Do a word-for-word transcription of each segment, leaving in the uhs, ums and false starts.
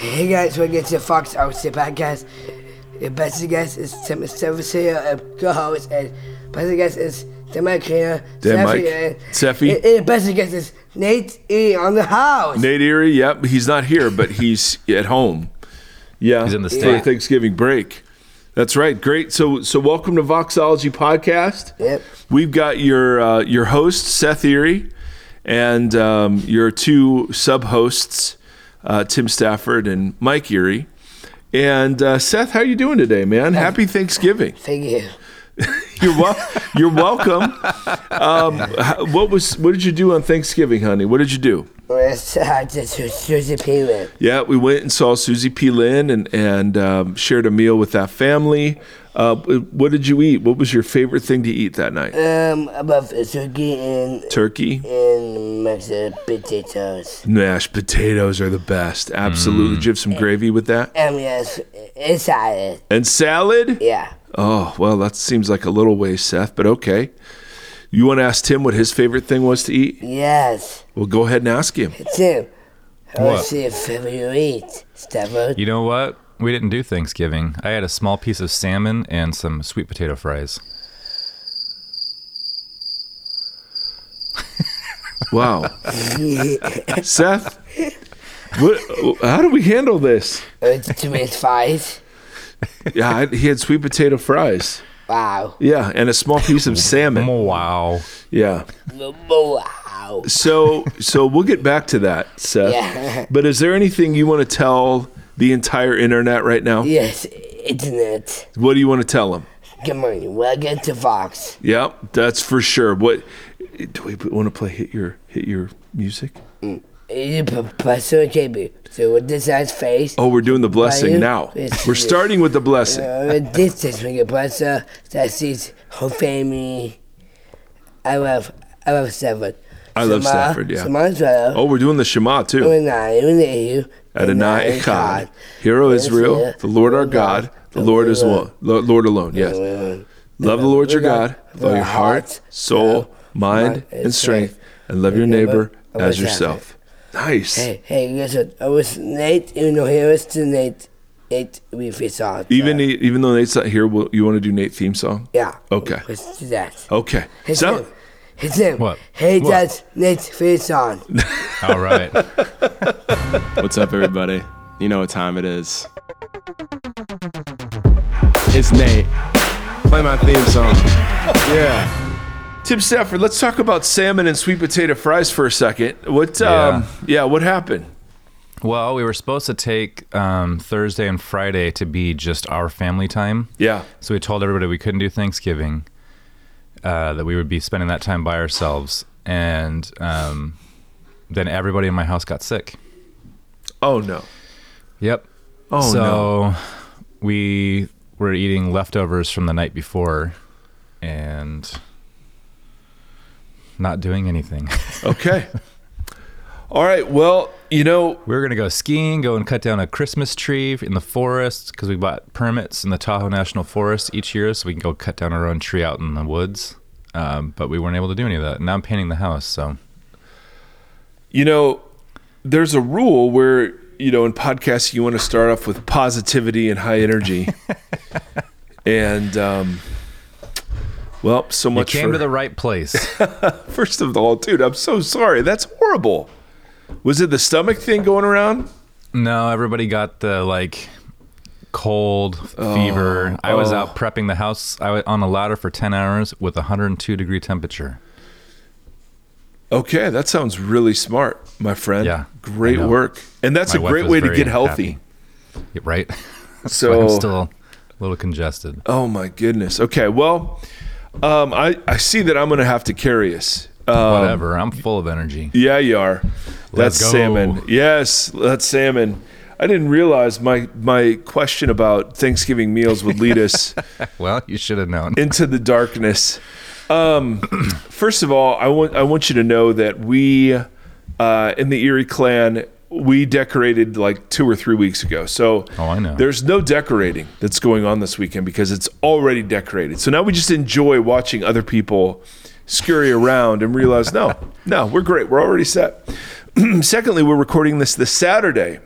Hey guys, welcome to the Fox Outstay Podcast. Your best guest is Tim Stafford here, a co-host, and best guest is Tim Mike here. Tim Mike, Seffy. And your best guest is Nate Eary on the house. Nate Eary, yep, he's not here, but he's at home. Yeah, he's in the state for yeah. Thanksgiving break. That's right, great. So, so welcome to Voxology Podcast. Yep, we've got your uh, your host Seth Eary, and um, your two sub hosts. Uh, Tim Stafford and Mike Erie. And uh, Seth, how are you doing today, man? Happy Thanksgiving. Thank you. You're, wel- you're welcome. Um, what was? What did you do on Thanksgiving, honey? What did you do? I saw Susie P. Lynn. Yeah, we went and saw Susie P. Lynn and, and um, shared a meal with that family. Uh, what did you eat? What was your favorite thing to eat that night? Um, about turkey and turkey and mashed potatoes. Mashed potatoes are the best. Absolutely. Mm. Did you have some and, gravy with that? Um, yes, and salad. And salad? Yeah. Oh well, that seems like a little waste, Seth. But okay. You want to ask Tim what his favorite thing was to eat? Yes. Well, go ahead and ask him. Tim, what's your favorite eat, Stafford? You know what? We didn't do Thanksgiving. I had a small piece of salmon and some sweet potato fries. Wow. Seth, what, how do we handle this? Two minutes fries. Yeah, I, he had sweet potato fries. Wow. Yeah, and a small piece of salmon. Wow. Yeah. Wow. So, so we'll get back to that, Seth. Yeah. But is there anything you want to tell the entire internet right now? Yes, internet. What do you want to tell them? Good morning. Welcome to Vox. Yep, that's for sure. What do we want to play? Hit your, hit your music. Mm. So with this guy's face. Oh, we're doing the blessing now. We're starting with the blessing. This is my brother. That's his whole family. I love, I love Stafford. I love Stafford. Yeah. Oh, we're doing the Shema too. Adonai Echad, Hear, O Israel, the Lord our God, the Lord is one, Lord alone. Yes. Love the Lord your God with all your heart, soul, mind, and strength, and love your neighbor as yourself. Nice. Hey, hey, guess what? I was Nate, even though he was to Nate, Nate with his song. Even, even though Nate's not here, will, you want to do Nate's theme song? Yeah. Okay. Let's do that. Okay. His so, name. His name. What? Hey, what? That's Nate's theme song. All right. What's up, everybody? You know what time it is. It's Nate. Play my theme song. Yeah. Tim Stafford, let's talk about salmon and sweet potato fries for a second. What, um, yeah. yeah, what happened? Well, we were supposed to take um, Thursday and Friday to be just our family time. Yeah. So we told everybody we couldn't do Thanksgiving, uh, that we would be spending that time by ourselves. And um, then everybody in my house got sick. Oh, no. Yep. Oh, so no. So we were eating leftovers from the night before and not doing anything. Okay. All right. Well, you know, we were going to go skiing, go and cut down a Christmas tree in the forest because we bought permits in the Tahoe National Forest each year so we can go cut down our own tree out in the woods. Um, but we weren't able to do any of that. And now I'm painting the house. So, you know, there's a rule where, you know, in podcasts, you want to start off with positivity and high energy. and, um, Well, so much. You came for, to the right place. First of all, dude, I'm so sorry. That's horrible. Was it the stomach thing going around? No, everybody got the like cold oh, fever. I oh. was out prepping the house. I was on a ladder for ten hours with one hundred two degree temperature. Okay, that sounds really smart, my friend. Yeah, great work. And that's my a great way to get healthy. Yeah, right. So I'm still a little congested. Oh my goodness. Okay, well. Um, I, I see that I'm going to have to carry us. Um, Whatever. I'm full of energy. Yeah, you are. Let's that's go. Salmon. Yes, that's salmon. I didn't realize my, my question about Thanksgiving meals would lead us. Well, you should have known. Into the darkness. Um, first of all, I want I want you to know that we uh, in the Eary clan, we decorated like two or three weeks ago. So oh, I know. There's no decorating that's going on this weekend because it's already decorated. So now we just enjoy watching other people scurry around and realize, no, no, we're great. We're already set. Secondly, we're recording this this Saturday.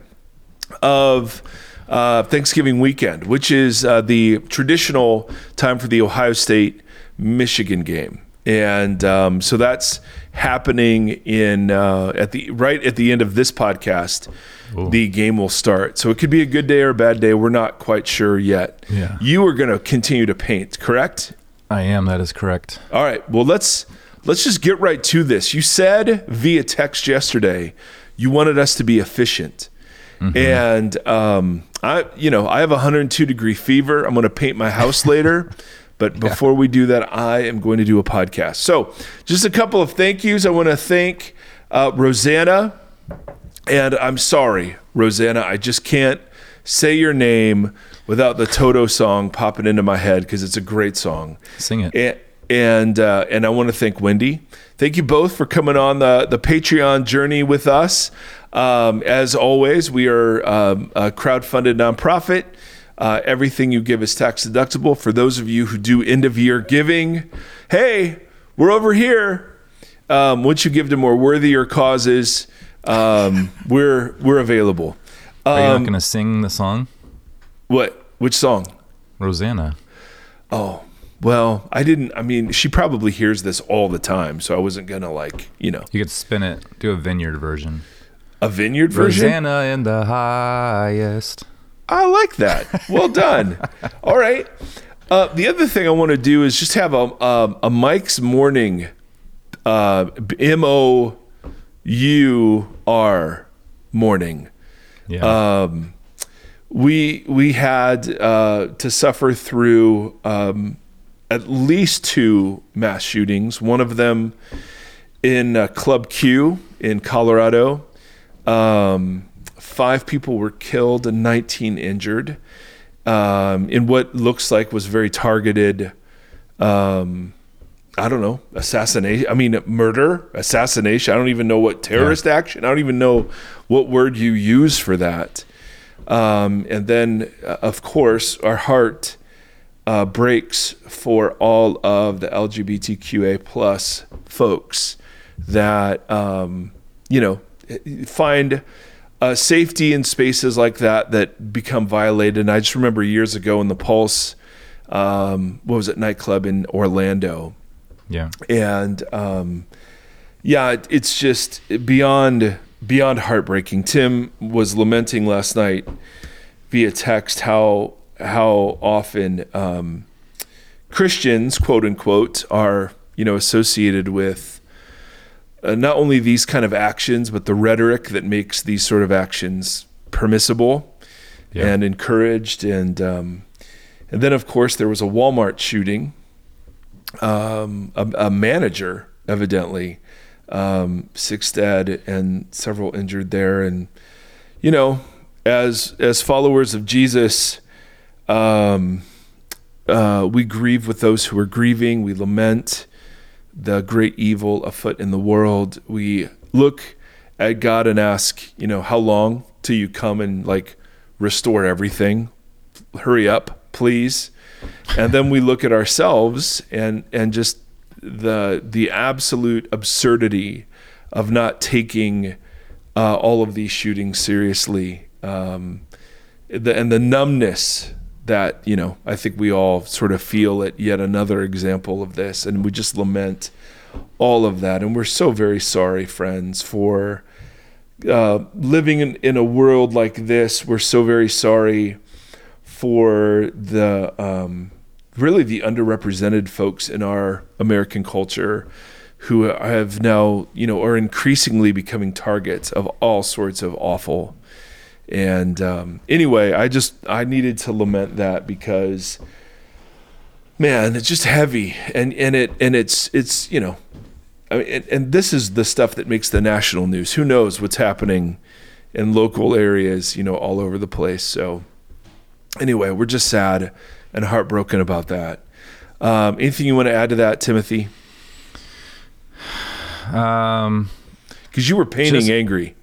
of uh, Thanksgiving weekend, which is uh, the traditional time for the Ohio State Michigan game. And um, so that's happening in uh, at the right at the end of this podcast. Ooh. The game will start. So it could be a good day or a bad day. We're not quite sure yet. Yeah. You are going to continue to paint, correct? I am. That is correct. All right. Well, let's let's just get right to this. You said via text yesterday you wanted us to be efficient. Mm-hmm. And um, I, you know, I have a one hundred two degree fever. I'm going to paint my house later. But before yeah. we do that, I am going to do a podcast. So just a couple of thank yous. I want to thank uh, Rosanna. And I'm sorry, Rosanna, I just can't say your name without the Toto song popping into my head because it's a great song. Sing it. And and, uh, and I want to thank Wendy. Thank you both for coming on the, the Patreon journey with us. Um, as always, we are um, a crowdfunded nonprofit. Uh, everything you give is tax deductible. For those of you who do end of year giving, hey, we're over here. Um, once you give to more worthier causes, um, we're we're available. Um, Are you not going to sing the song? What? Which song? Rosanna. Oh, well, I didn't. I mean, she probably hears this all the time, so I wasn't going to like, you know. You could spin it. Do a vineyard version. A vineyard version? Rosanna in the highest. I like that. Well done. All right. Uh, the other thing I want to do is just have a a, a Mike's Morning, uh, M O U R morning. Yeah. Um, we we had uh, to suffer through um, at least two mass shootings. One of them in uh, Club Q in Colorado. Um, Five people were killed and nineteen injured um, in what looks like was very targeted, um, I don't know, assassination. I mean, murder, assassination. I don't even know what terrorist yeah. action. I don't even know what word you use for that. Um, and then, uh, of course, our heart uh, breaks for all of the L G B T Q A plus folks that, um, you know, find... Uh, safety in spaces like that that become violated. And I just remember years ago in the Pulse, um, what was it, nightclub in Orlando. Yeah. And um, yeah, it, it's just beyond beyond heartbreaking. Tim was lamenting last night via text how how often um, Christians, quote unquote, are, you know, associated with Uh, not only these kind of actions, but the rhetoric that makes these sort of actions permissible yeah. and encouraged. And um, and then, of course, there was a Walmart shooting. Um, a, a manager, evidently, um, six dead and several injured there. And, you know, as as followers of Jesus, um, uh, we grieve with those who are grieving. We lament the great evil afoot in the world. We look at God and ask, you know, how long till you come and like restore everything? Hurry up, please. And then we look at ourselves and and just the the absolute absurdity of not taking uh, all of these shootings seriously, um, the, and the numbness that, you know, I think we all sort of feel at yet another example of this. And we just lament all of that. And we're so very sorry, friends, for uh, living in, in a world like this. We're so very sorry for the um, really the underrepresented folks in our American culture who have now, you know, are increasingly becoming targets of all sorts of awful. And um, anyway, I just, I needed to lament that because, man, it's just heavy. And, and it, and it's, it's, you know, I mean, and, and this is the stuff that makes the national news. Who knows what's happening in local areas, you know, all over the place. So anyway, we're just sad and heartbroken about that. Um, anything you want to add to that, Timothy? Um, 'cause you were painting just, angry.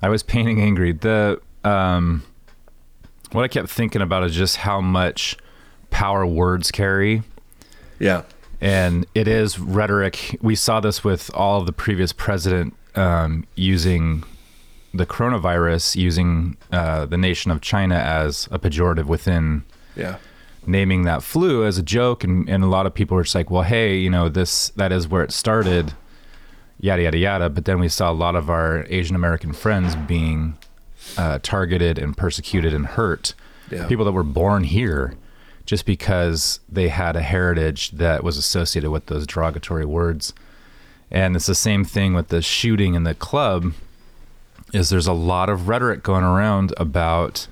I was painting angry. The, Um, what I kept thinking about is just how much power words carry. Yeah. And it is rhetoric. We saw this with all of the previous president um, using the coronavirus, using uh, the nation of China as a pejorative within yeah. naming that flu as a joke. And, and a lot of people were just like, well, hey, you know, this, that is where it started, yada, yada, yada. But then we saw a lot of our Asian American friends being uh, targeted and persecuted and hurt. Yeah. People that were born here just because they had a heritage that was associated with those derogatory words. And it's the same thing with the shooting in the club. Is there's a lot of rhetoric going around about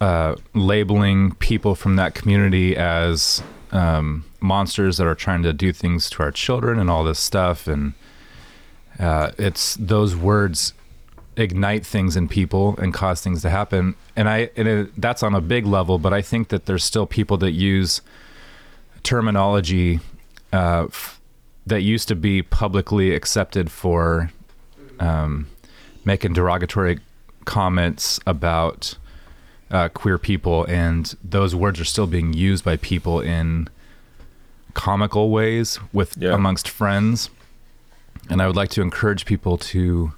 uh, labeling people from that community as um, monsters that are trying to do things to our children and all this stuff. And uh, it's those words ignite things in people and cause things to happen. And I and it, that's on a big level, but I think that there's still people that use terminology uh, f- that used to be publicly accepted for um, making derogatory comments about uh, queer people. And those words are still being used by people in comical ways with yeah. amongst friends. And I would like to encourage people to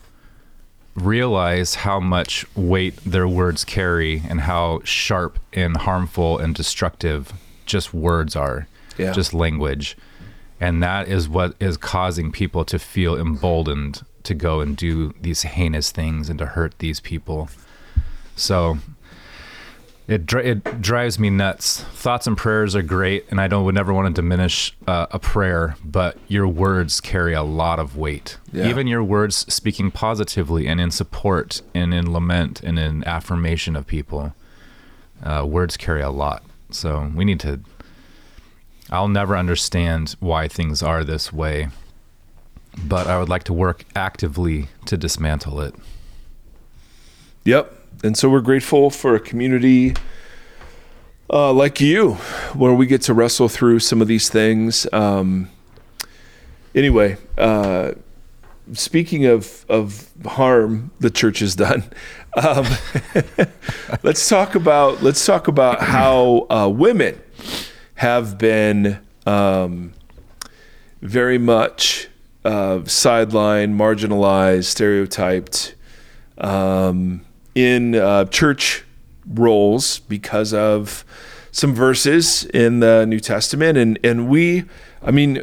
realize how much weight their words carry and how sharp and harmful and destructive just words are, yeah. just language. And that is what is causing people to feel emboldened to go and do these heinous things and to hurt these people. So it dri- it drives me nuts. Thoughts and prayers are great, and I don't would never want to diminish uh, a prayer, but your words carry a lot of weight. Yeah. Even your words speaking positively and in support and in lament and in affirmation of people, uh, words carry a lot. So we need to... I'll never understand why things are this way, but I would like to work actively to dismantle it. Yep. And so we're grateful for a community uh, like you, where we get to wrestle through some of these things. Um, anyway, uh, speaking of, of harm the church has done, um, let's talk about, let's talk about how uh, women have been um, very much uh, sidelined, marginalized, stereotyped um, in uh, church roles because of some verses in the New Testament. And, and we, I mean,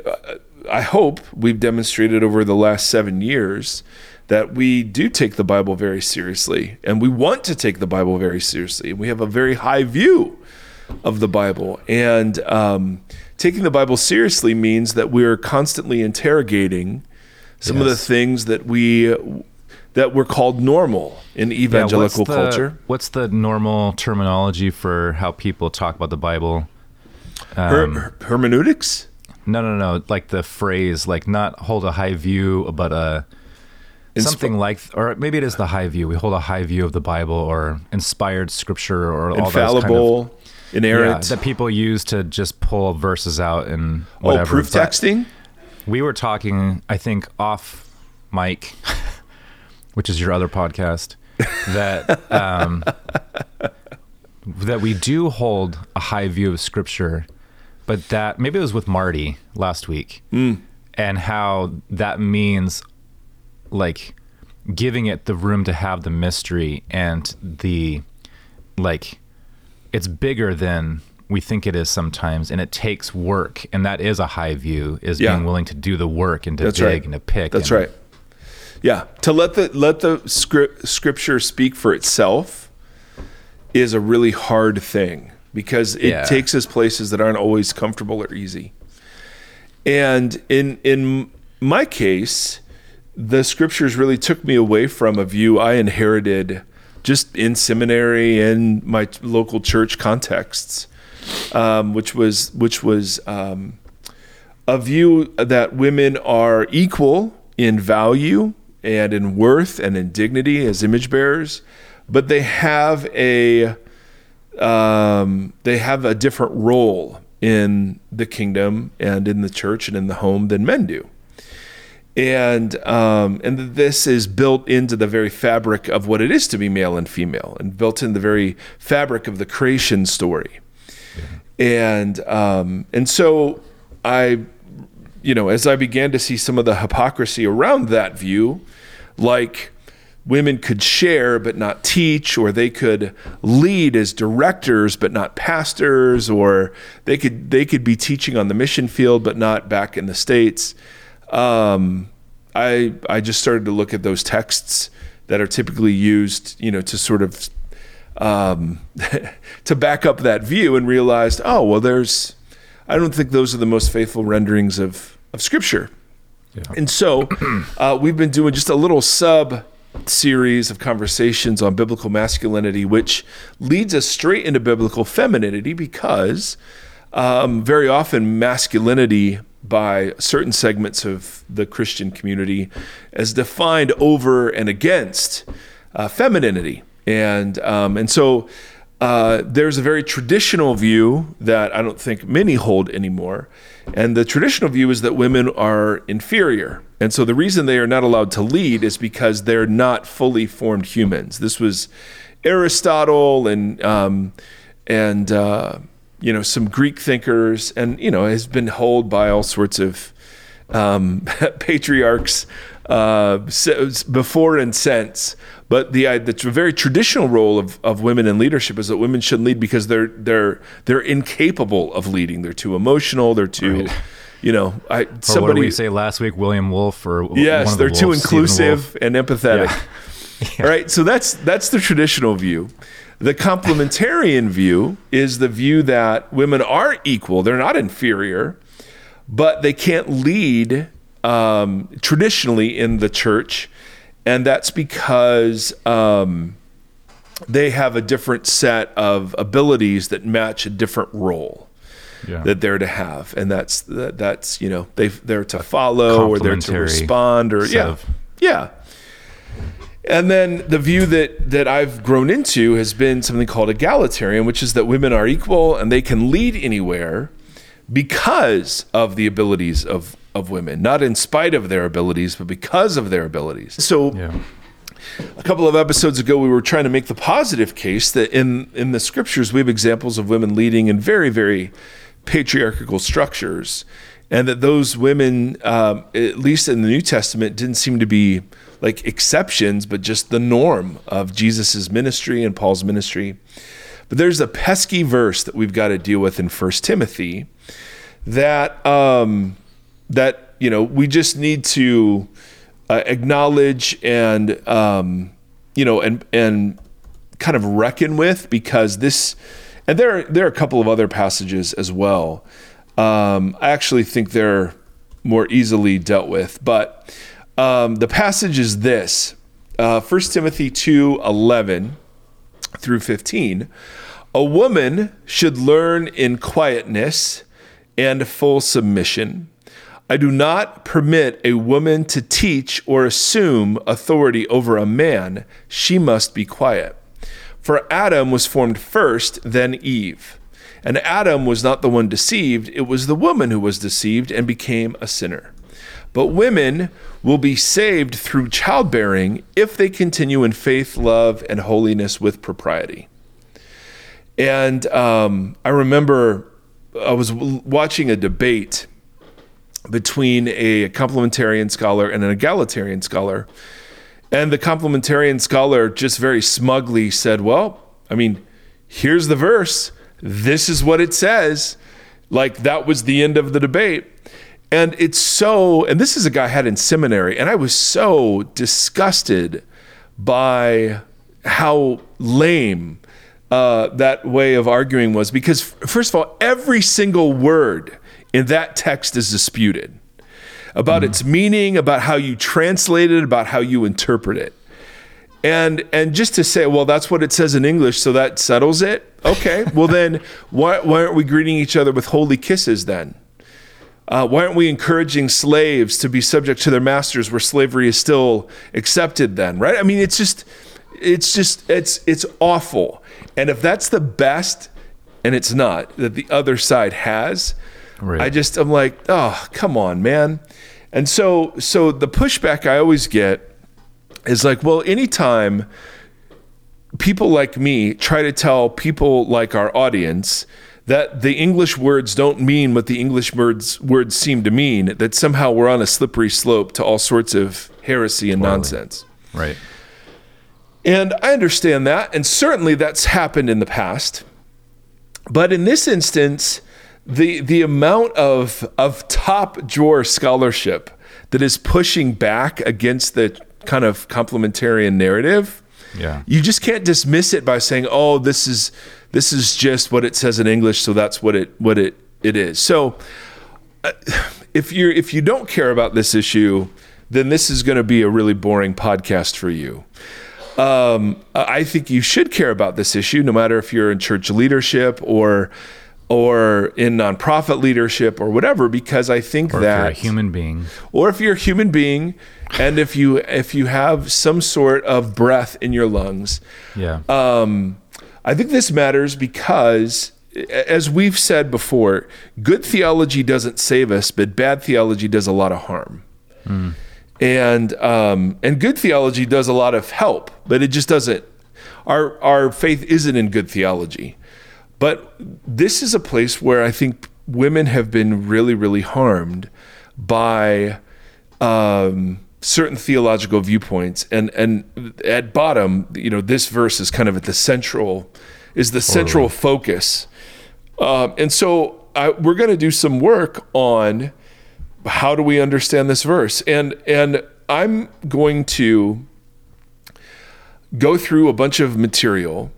I hope we've demonstrated over the last seven years that we do take the Bible very seriously, and we want to take the Bible very seriously. We have a very high view of the Bible. And um, taking the Bible seriously means that we're constantly interrogating some yes. of the things that we that were called normal in evangelical yeah, what's culture. The, what's the normal terminology for how people talk about the Bible? Um, her, her, hermeneutics? No, no, no. Like the phrase, like not hold a high view, but a something Insp- like, or maybe it is the high view. We hold a high view of the Bible, or inspired scripture, or all those kind of inerrant yeah, that people use to just pull verses out and whatever. Oh, proof but texting? We were talking, I think, off mic, which is your other podcast, that um, that we do hold a high view of scripture, but that maybe it was with Marty last week, mm. and how that means like giving it the room to have the mystery and the like. It's bigger than we think it is sometimes, and it takes work, and that is a high view, is yeah. being willing to do the work and to That's dig right. and to pick. That's and, right. Yeah. To let the let the script, scripture speak for itself is a really hard thing, because it yeah. takes us places that aren't always comfortable or easy. And in in my case, the scriptures really took me away from a view I inherited just in seminary and my local church contexts, um, which was which was um, a view that women are equal in value and in worth and in dignity as image bearers, but they have a um, they have a different role in the kingdom and in the church and in the home than men do. And um, and this is built into the very fabric of what it is to be male and female, and built in the very fabric of the creation story. Mm-hmm. And um, and so I, you know, as I began to see some of the hypocrisy around that view, like Women could share but not teach, or they could lead as directors but not pastors, or they could they could be teaching on the mission field but not back in the States. Um, I I just started to look at those texts that are typically used, you know, to sort of um, to back up that view, and realized, oh well, there's I don't think those are the most faithful renderings of of Scripture. Yeah. And so uh, we've been doing just a little sub series of conversations on biblical masculinity, which leads us straight into biblical femininity, because um, very often masculinity by certain segments of the Christian community is defined over and against uh, femininity. And um, and so uh, there's a very traditional view that I don't think many hold anymore. And the traditional view is that women are inferior. And so the reason they are not allowed to lead is because they're not fully formed humans. This was Aristotle and um, and uh, you know, some Greek thinkers, and you know, has been held by all sorts of um, patriarchs uh, before and since. But the uh, the very traditional role of, of women in leadership is that women shouldn't lead because they're they're they're incapable of leading. They're too emotional. They're too. Right. You know, I, or somebody what did we say last week, William Wolfe, or yes, one of they're the too Wolves, inclusive and empathetic. Yeah. Yeah. All right, so that's that's the traditional view. The complementarian view is the view that women are equal; they're not inferior, but they can't lead um, traditionally in the church, and that's because um, they have a different set of abilities that match a different role. Yeah. That they're to have, and that's that, that's you know they they're to follow, or they're to respond, or yeah, of. yeah. And then the view that that I've grown into has been something called egalitarian, which is that women are equal and they can lead anywhere because of the abilities of of women, not in spite of their abilities, but because of their abilities. So. Yeah. A couple of episodes ago, we were trying to make the positive case that in, in the scriptures, we have examples of women leading in very, very patriarchal structures, and that those women, um, at least in the New Testament, didn't seem to be like exceptions, but just the norm of Jesus's ministry and Paul's ministry. But there's a pesky verse that we've got to deal with in First Timothy that, um, that you know, we just need to... Uh, acknowledge and um, you know, and and kind of reckon with, because this, and there are, there are a couple of other passages as well. Um, I actually think they're more easily dealt with, but um, the passage is this: uh, First Timothy two eleven through fifteen. A woman should learn in quietness and full submission. I do not permit a woman to teach or assume authority over a man. She must be quiet. For Adam was formed first, then Eve. And Adam was not the one deceived, it was the woman who was deceived and became a sinner. But women will be saved through childbearing if they continue in faith, love, and holiness with propriety. And um, I remember I was watching a debate between a complementarian scholar and an egalitarian scholar. And the complementarian scholar just very smugly said, well, I mean, here's the verse. This is what it says. Like, that was the end of the debate. And it's so, and this is a guy I had in seminary, and I was so disgusted by how lame uh, that way of arguing was. Because first of all, every single word and that text is disputed about mm. its meaning, about how you translate it, about how you interpret it. And and just to say, well, that's what it says in English, so that settles it. Okay, well then, why, why aren't we greeting each other with holy kisses then? Uh, why aren't we encouraging slaves to be subject to their masters where slavery is still accepted then, right? I mean, it's just, it's just, it's it's awful. And if that's the best, and it's not, that the other side has, Right. I just, I'm like, oh, come on, man. And so, so the pushback I always get is like, well, anytime people like me try to tell people like our audience that the English words don't mean what the English words words seem to mean, that somehow we're on a slippery slope to all sorts of heresy and Totally. Nonsense. Right. And I understand that, and certainly that's happened in the past. But in this instance, the the amount of of top drawer scholarship that is pushing back against the kind of complementarian narrative, yeah, you just can't dismiss it by saying, "Oh, this is this is just what it says in English, so that's what it what it it is." So, uh, if you if you don't care about this issue, then this is going to be a really boring podcast for you. Um, I think you should care about this issue, no matter if you're in church leadership or or in nonprofit leadership or whatever, because I think or that if you're a human being, or if you're a human being, and if you if you have some sort of breath in your lungs, yeah, um, I think this matters because, as we've said before, good theology doesn't save us, but bad theology does a lot of harm. Mm. And um, and good theology does a lot of help, but it just doesn't. Our our faith isn't in good theology. But this is a place where I think women have been really, really harmed by um, certain theological viewpoints. And and at bottom, you know, this verse is kind of at the central, is the central oh. focus. Um, and so I, we're going to do some work on how do we understand this verse? And and I'm going to go through a bunch of material,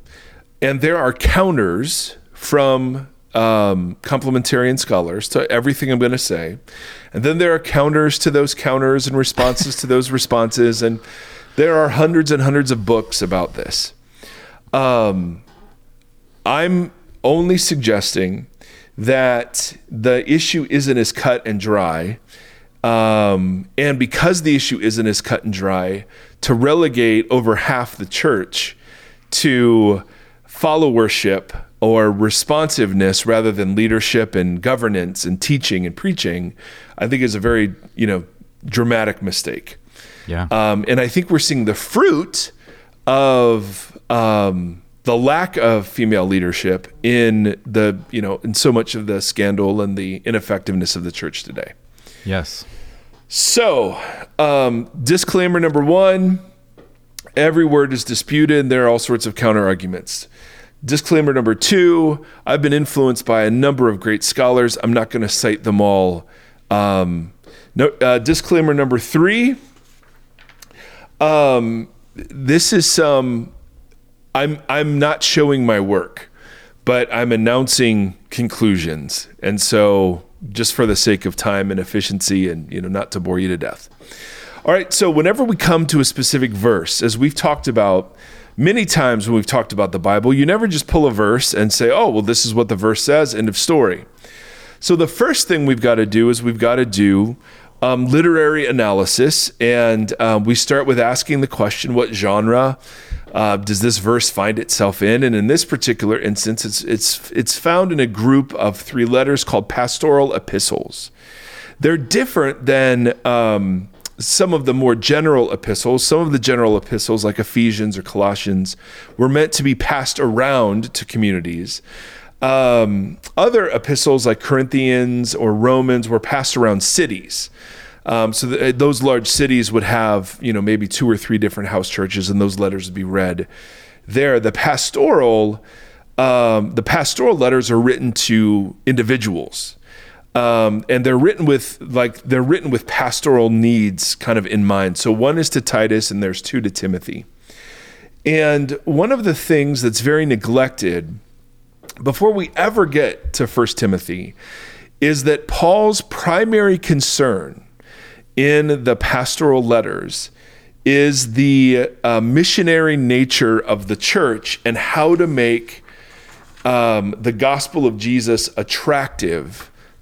and there are counters from um, complementarian scholars to everything I'm going to say. And then there are counters to those counters and responses to those responses. And there are hundreds and hundreds of books about this. Um, I'm only suggesting that the issue isn't as cut and dry. Um, and because the issue isn't as cut and dry, to relegate over half the church to followership or responsiveness rather than leadership and governance and teaching and preaching, I think is a very, you know, dramatic mistake. Yeah. Um, and I think we're seeing the fruit of um, the lack of female leadership in the, you know, in so much of the scandal and the ineffectiveness of the church today. Yes. So, um, disclaimer number one, every word is disputed and there are all sorts of counter arguments. Disclaimer number two, I've been influenced by a number of great scholars. I'm not going to cite them all. Um, no, uh, disclaimer number three, um, this is some, I'm I'm not showing my work, but I'm announcing conclusions. And so just for the sake of time and efficiency and, you know, not to bore you to death. All right, so whenever we come to a specific verse, as we've talked about many times when we've talked about the Bible, you never just pull a verse and say, oh, well, this is what the verse says, end of story. So the first thing we've got to do is we've got to do um, literary analysis, and uh, we start with asking the question, what genre Uh, does this verse find itself in? And in this particular instance, it's it's it's found in a group of three letters called pastoral epistles. They're different than um, some of the more general epistles. Some of the general epistles, like Ephesians or Colossians, were meant to be passed around to communities. Um, other epistles, like Corinthians or Romans, were passed around cities. Um, so th- those large cities would have, you know, maybe two or three different house churches, and those letters would be read there. The pastoral, um, the pastoral letters are written to individuals, um, and they're written with like they're written with pastoral needs kind of in mind. So one is to Titus, and there's two to Timothy. And one of the things that's very neglected before we ever get to First Timothy is that Paul's primary concern in the pastoral letters is the uh, missionary nature of the church and how to make um, the gospel of Jesus attractive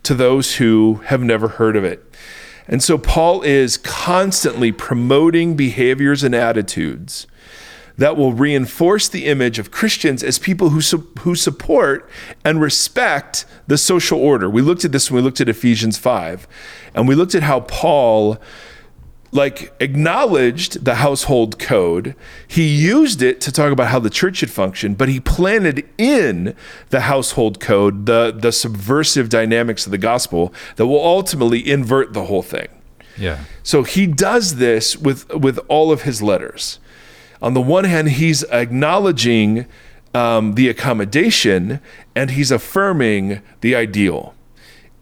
to those who have never heard of it. And so Paul is constantly promoting behaviors and attitudes that will reinforce the image of Christians as people who su- who support and respect the social order. We looked at this when we looked at Ephesians five, and we looked at how Paul like acknowledged the household code. He used it to talk about how the church should function, but he planted in the household code the, the subversive dynamics of the gospel that will ultimately invert the whole thing. Yeah. So he does this with with all of his letters. on the one hand, he's acknowledging um, the accommodation, and he's affirming the ideal.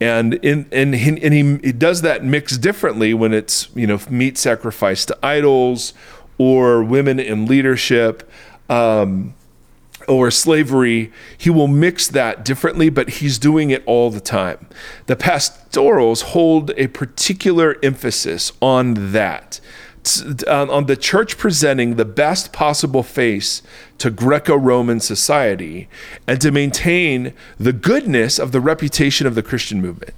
And in and he, and he, he does that mix differently when it's, you know, meat sacrifice to idols, or women in leadership, um, or slavery. He will mix that differently, but he's doing it all the time. The pastorals hold a particular emphasis on that, on the church presenting the best possible face to Greco-Roman society and to maintain the goodness of the reputation of the Christian movement.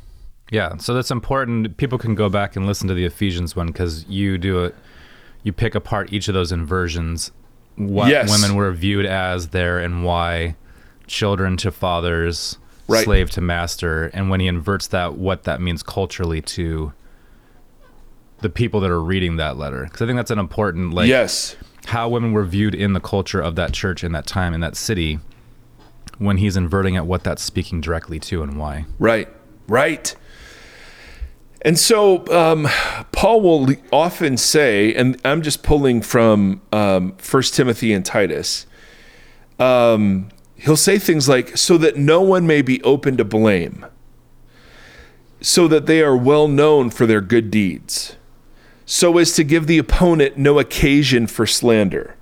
Yeah, so that's important. People can go back and listen to the Ephesians one, because you do it, you pick apart each of those inversions, what yes. women were viewed as there and why, children to fathers, right. slave to master, and when he inverts that, what that means culturally to the people that are reading that letter. Because I think that's an important, like, yes. how women were viewed in the culture of that church in that time, in that city, when he's inverting at what that's speaking directly to and why. Right, right. And so um, Paul will often say, and I'm just pulling from um, First Timothy and Titus, um, he'll say things like, so that no one may be open to blame, so that they are well known for their good deeds, so as to give the opponent no occasion for slander,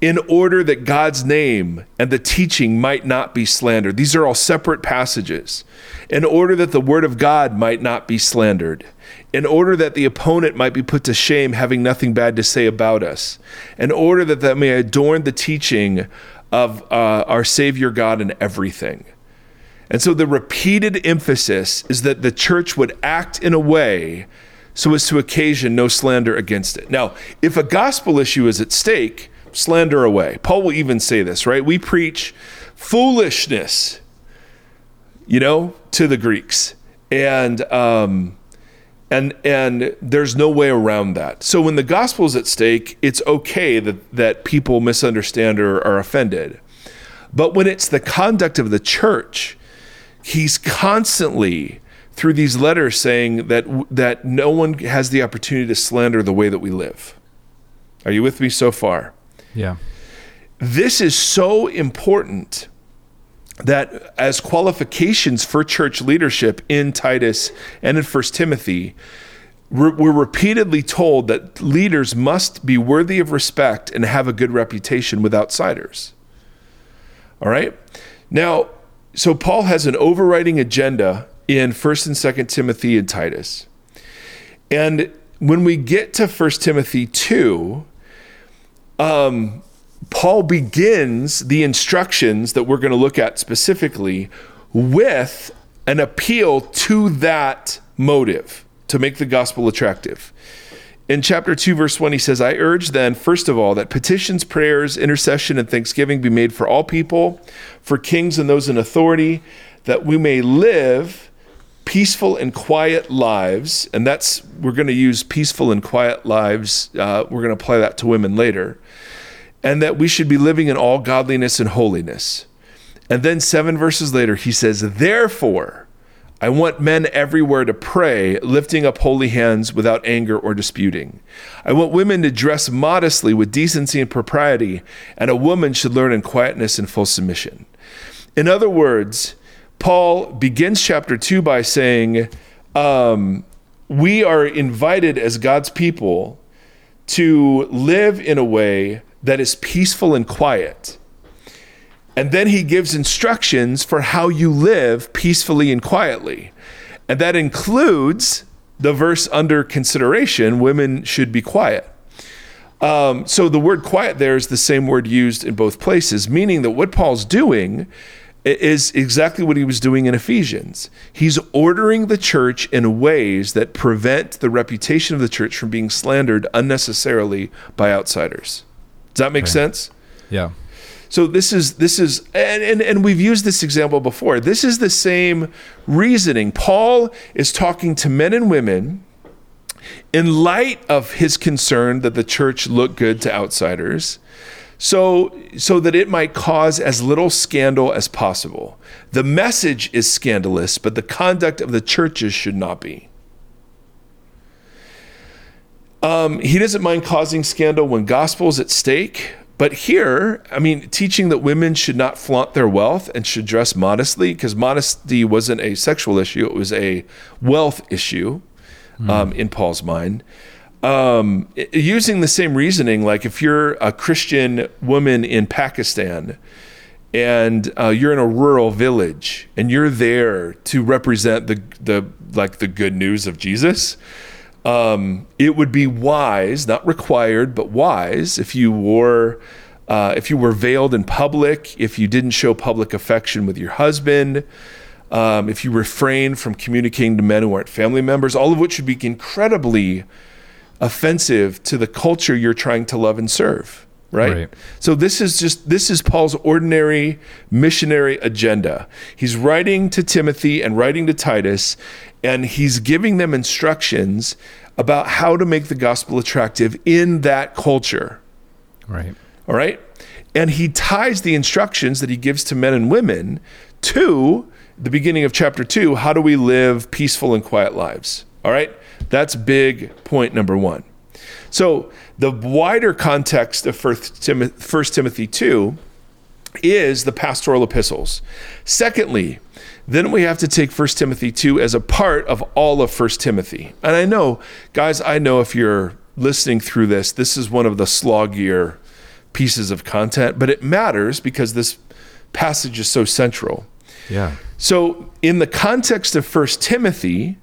in order that God's name and the teaching might not be slandered. These are all separate passages. In order that the word of God might not be slandered, in order that the opponent might be put to shame, having nothing bad to say about us, in order that that may adorn the teaching of uh, our Savior God in everything. And so the repeated emphasis is that the church would act in a way so as to occasion no slander against it. Now, if a gospel issue is at stake, slander away. Paul will even say this, right? We preach foolishness, you know, to the Greeks. And um, and and there's no way around that. So when the gospel is at stake, it's okay that, that people misunderstand or are offended. But when it's the conduct of the church, he's constantly, through these letters, saying that that no one has the opportunity to slander the way that we live. Are you with me so far? Yeah. This is so important that as qualifications for church leadership in Titus and in First Timothy, we're, we're repeatedly told that leaders must be worthy of respect and have a good reputation with outsiders. All right? Now, so Paul has an overriding agenda in First and Second Timothy and Titus. And when we get to First Timothy two, um, Paul begins the instructions that we're going to look at specifically with an appeal to that motive, to make the gospel attractive. In chapter two, verse one, he says, I urge then, first of all, that petitions, prayers, intercession, and thanksgiving be made for all people, for kings and those in authority, that we may live peaceful and quiet lives. And that's, we're going to use peaceful and quiet lives. Uh, we're going to apply that to women later. And that we should be living in all godliness and holiness. And then seven verses later, he says, therefore, I want men everywhere to pray, lifting up holy hands without anger or disputing. I want women to dress modestly with decency and propriety, and a woman should learn in quietness and full submission. In other words, Paul begins chapter two by saying, um, we are invited as God's people to live in a way that is peaceful and quiet. And then he gives instructions for how you live peacefully and quietly. And that includes the verse under consideration, women should be quiet. Um, so the word quiet there is the same word used in both places, meaning that what Paul's doing is exactly what he was doing in Ephesians. He's ordering the church in ways that prevent the reputation of the church from being slandered unnecessarily by outsiders. Does that make right. sense? Yeah. So this is, this is, and, and, and we've used this example before. This is the same reasoning. Paul is talking to men and women in light of his concern that the church look good to outsiders, So so that it might cause as little scandal as possible. The message is scandalous, but the conduct of the churches should not be. Um, he doesn't mind causing scandal when gospel is at stake. But here, I mean, teaching that women should not flaunt their wealth and should dress modestly, because modesty wasn't a sexual issue. It was a wealth issue mm. um, in Paul's mind. Um, using the same reasoning, like if you're a Christian woman in Pakistan and uh, you're in a rural village and you're there to represent the the like the good news of Jesus, um, it would be wise, not required, but wise if you wore uh, if you were veiled in public, if you didn't show public affection with your husband, um, if you refrained from communicating to men who aren't family members, all of which would be incredibly offensive to the culture you're trying to love and serve, right? right? So this is just, this is Paul's ordinary missionary agenda. He's writing to Timothy and writing to Titus, and he's giving them instructions about how to make the gospel attractive in that culture. Right. All right? And he ties the instructions that he gives to men and women to the beginning of chapter two, how do we live peaceful and quiet lives? All right? That's big point number one. So the wider context of First Timothy two is the pastoral epistles. Secondly, then we have to take First Timothy two as a part of all of First Timothy. And I know, guys, I know if you're listening through this, this is one of the sloggier pieces of content, but it matters because this passage is so central. Yeah. So in the context of First Timothy,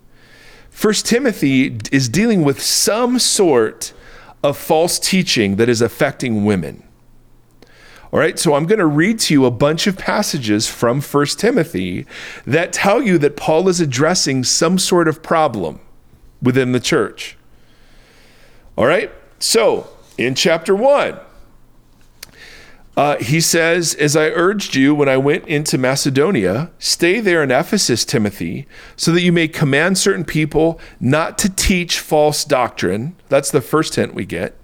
First Timothy is dealing with some sort of false teaching that is affecting women. All right, so I'm going to read to you a bunch of passages from First Timothy that tell you that Paul is addressing some sort of problem within the church. All right, so in chapter one, uh, he says, as I urged you when I went into Macedonia, stay there in Ephesus, Timothy, so that you may command certain people not to teach false doctrine. That's the first hint we get.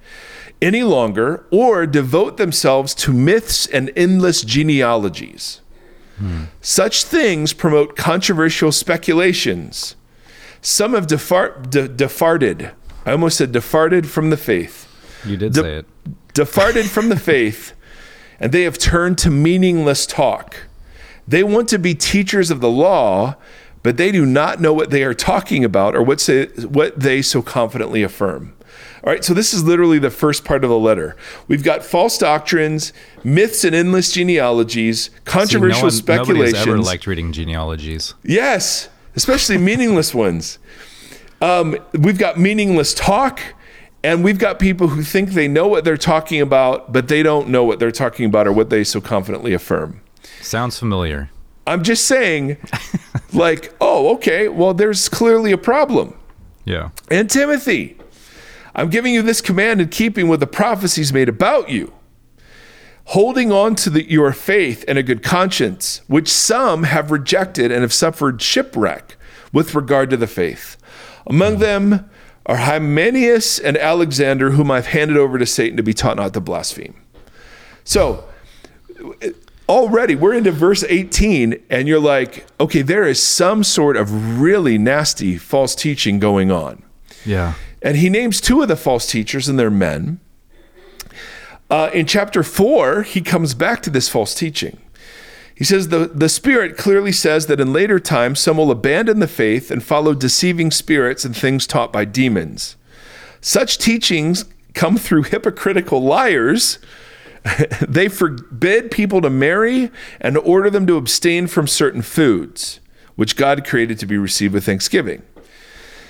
Any longer, or devote themselves to myths and endless genealogies. Hmm. Such things promote controversial speculations. Some have defart, de, defarted. I almost said defarted from the faith. You did de, say it. Defarted from the faith. And they have turned to meaningless talk. They want to be teachers of the law, but they do not know what they are talking about or what, say, what they so confidently affirm. All right, so this is literally the first part of the letter. We've got false doctrines, myths and endless genealogies, controversial See, no one, speculations. Nobody's ever liked reading genealogies. Yes, especially meaningless ones. Um, we've got meaningless talk. And we've got people who think they know what they're talking about, but they don't know what they're talking about or what they so confidently affirm. Sounds familiar. I'm just saying, like, oh, okay, well, there's clearly a problem. Yeah. And Timothy, I'm giving you this command in keeping with the prophecies made about you, holding on to the, your faith and a good conscience, which some have rejected and have suffered shipwreck with regard to the faith. Among mm. them are Hymenaeus and Alexander, whom I've handed over to Satan to be taught not to blaspheme. So already we're into verse eighteen, and you're like, okay, there is some sort of really nasty false teaching going on. Yeah. And he names two of the false teachers, and they're men. Uh, in chapter four, he comes back to this false teaching. He says, the, the Spirit clearly says that in later times, some will abandon the faith and follow deceiving spirits and things taught by demons. Such teachings come through hypocritical liars. They forbid people to marry and order them to abstain from certain foods, which God created to be received with thanksgiving.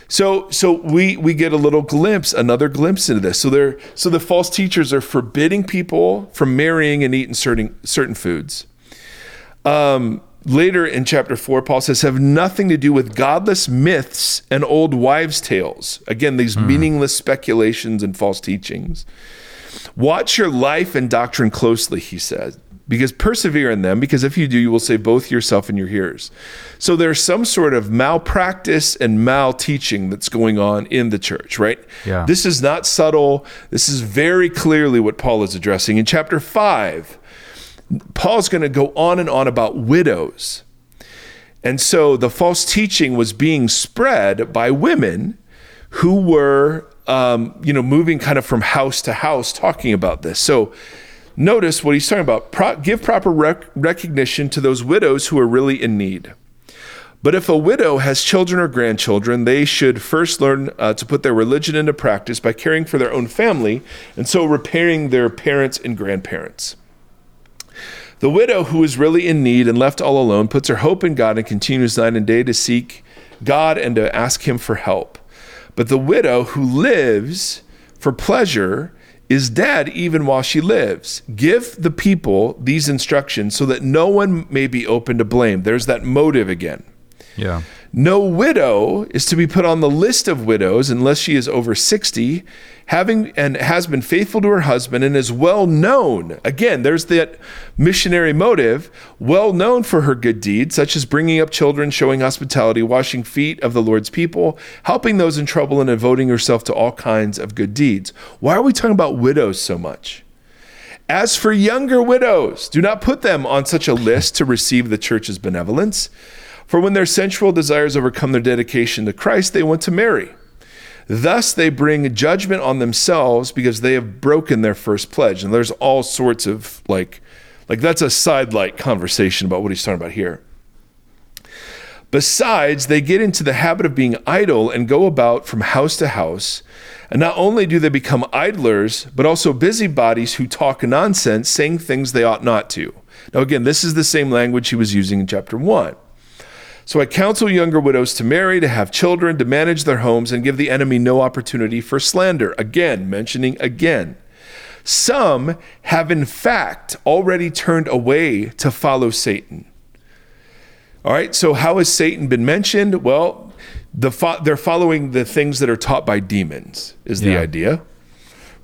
So so we, we get a little glimpse, another glimpse into this. So they're, so the false teachers are forbidding people from marrying and eating certain, certain foods. Um, later in chapter four, Paul says, have nothing to do with godless myths and old wives' tales. Again, these mm. meaningless speculations and false teachings. Watch your life and doctrine closely, he says, because persevere in them, because if you do, you will save both yourself and your hearers. So there's some sort of malpractice and mal teaching that's going on in the church, right? Yeah. This is not subtle. This is very clearly what Paul is addressing. In chapter five, Paul's going to go on and on about widows. And so the false teaching was being spread by women who were um, you know, moving kind of from house to house talking about this. So notice what he's talking about. Pro- give proper rec- recognition to those widows who are really in need. But if a widow has children or grandchildren, they should first learn uh, to put their religion into practice by caring for their own family and so repairing their parents and grandparents. The widow who is really in need and left all alone puts her hope in God and continues night and day to seek God and to ask him for help. But the widow who lives for pleasure is dead even while she lives. Give the people these instructions so that no one may be open to blame. There's that motive again. Yeah. No widow is to be put on the list of widows unless she is over sixty, having and has been faithful to her husband and is well known. Again, there's that missionary motive, well known for her good deeds, such as bringing up children, showing hospitality, washing feet of the Lord's people, helping those in trouble, and devoting herself to all kinds of good deeds. Why are we talking about widows so much? As for younger widows, do not put them on such a list to receive the church's benevolence. For when their sensual desires overcome their dedication to Christ, they want to marry. Thus they bring judgment on themselves because they have broken their first pledge. And there's all sorts of like, like that's a sidelight conversation about what he's talking about here. Besides, they get into the habit of being idle and go about from house to house. And not only do they become idlers, but also busybodies who talk nonsense, saying things they ought not to. Now, again, this is the same language he was using in chapter one. So I counsel younger widows to marry, to have children, to manage their homes, and give the enemy no opportunity for slander. Again, mentioning again. Some have in fact already turned away to follow Satan. All right, so how has Satan been mentioned? Well, the fo- they're following the things that are taught by demons is the yeah. idea,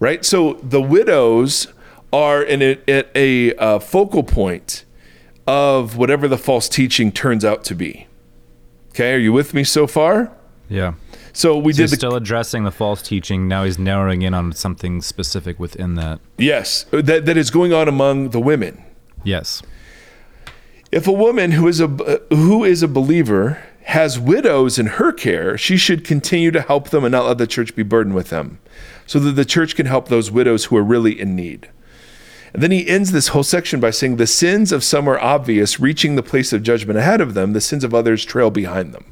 right? So the widows are in a, at a uh, focal point of whatever the false teaching turns out to be. Okay, are you with me so far? Yeah. So we so did. He's the, still addressing the false teaching. Now he's narrowing in on something specific within that. Yes, that that is going on among the women. Yes. If a woman who is a who is a believer has widows in her care, she should continue to help them and not let the church be burdened with them, so that the church can help those widows who are really in need. And then he ends this whole section by saying, the sins of some are obvious, reaching the place of judgment ahead of them. The sins of others trail behind them.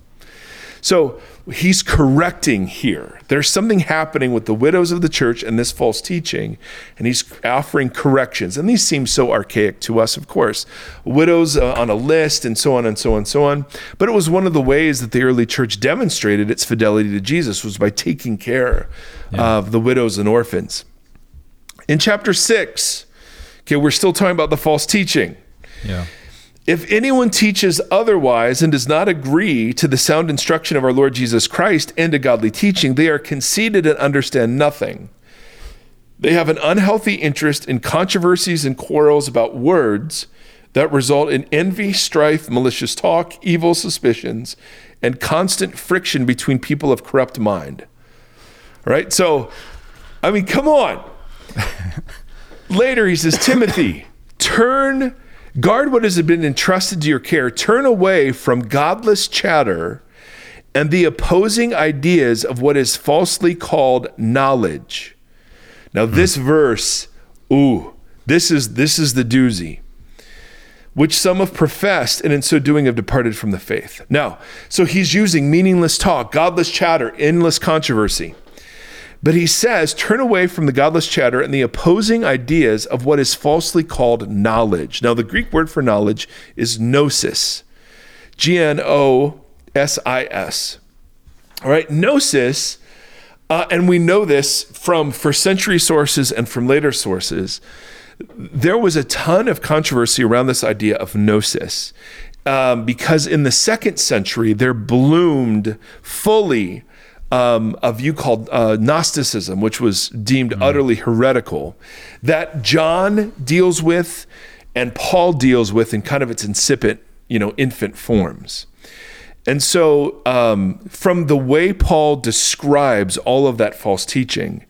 So he's correcting here. There's something happening with the widows of the church and this false teaching, and he's offering corrections. And these seem so archaic to us, of course. Widows uh, on a list and so on and so on and so on. But it was one of the ways that the early church demonstrated its fidelity to Jesus was by taking care yeah. of the widows and orphans. In chapter six, okay, we're still talking about the false teaching. Yeah. If anyone teaches otherwise and does not agree to the sound instruction of our Lord Jesus Christ and to godly teaching, they are conceited and understand nothing. They have an unhealthy interest in controversies and quarrels about words that result in envy, strife, malicious talk, evil suspicions, and constant friction between people of corrupt mind. All right? So, I mean, come on. Later, he says, Timothy, turn, guard what has been entrusted to your care. Turn away from godless chatter and the opposing ideas of what is falsely called knowledge. Now, this verse, ooh, this is this is the doozy, which some have professed and in so doing have departed from the faith. Now, so he's using meaningless talk, godless chatter, endless controversy. But he says, turn away from the godless chatter and the opposing ideas of what is falsely called knowledge. Now, the Greek word for knowledge is gnosis, G N O S I S. All right, gnosis, uh, and we know this from first century sources and from later sources, there was a ton of controversy around this idea of gnosis um, because in the second century, there bloomed fully Um, a view called uh, Gnosticism, which was deemed mm. utterly heretical, that John deals with and Paul deals with in kind of its incipient, you know, infant forms. And so um, from the way Paul describes all of that false teaching,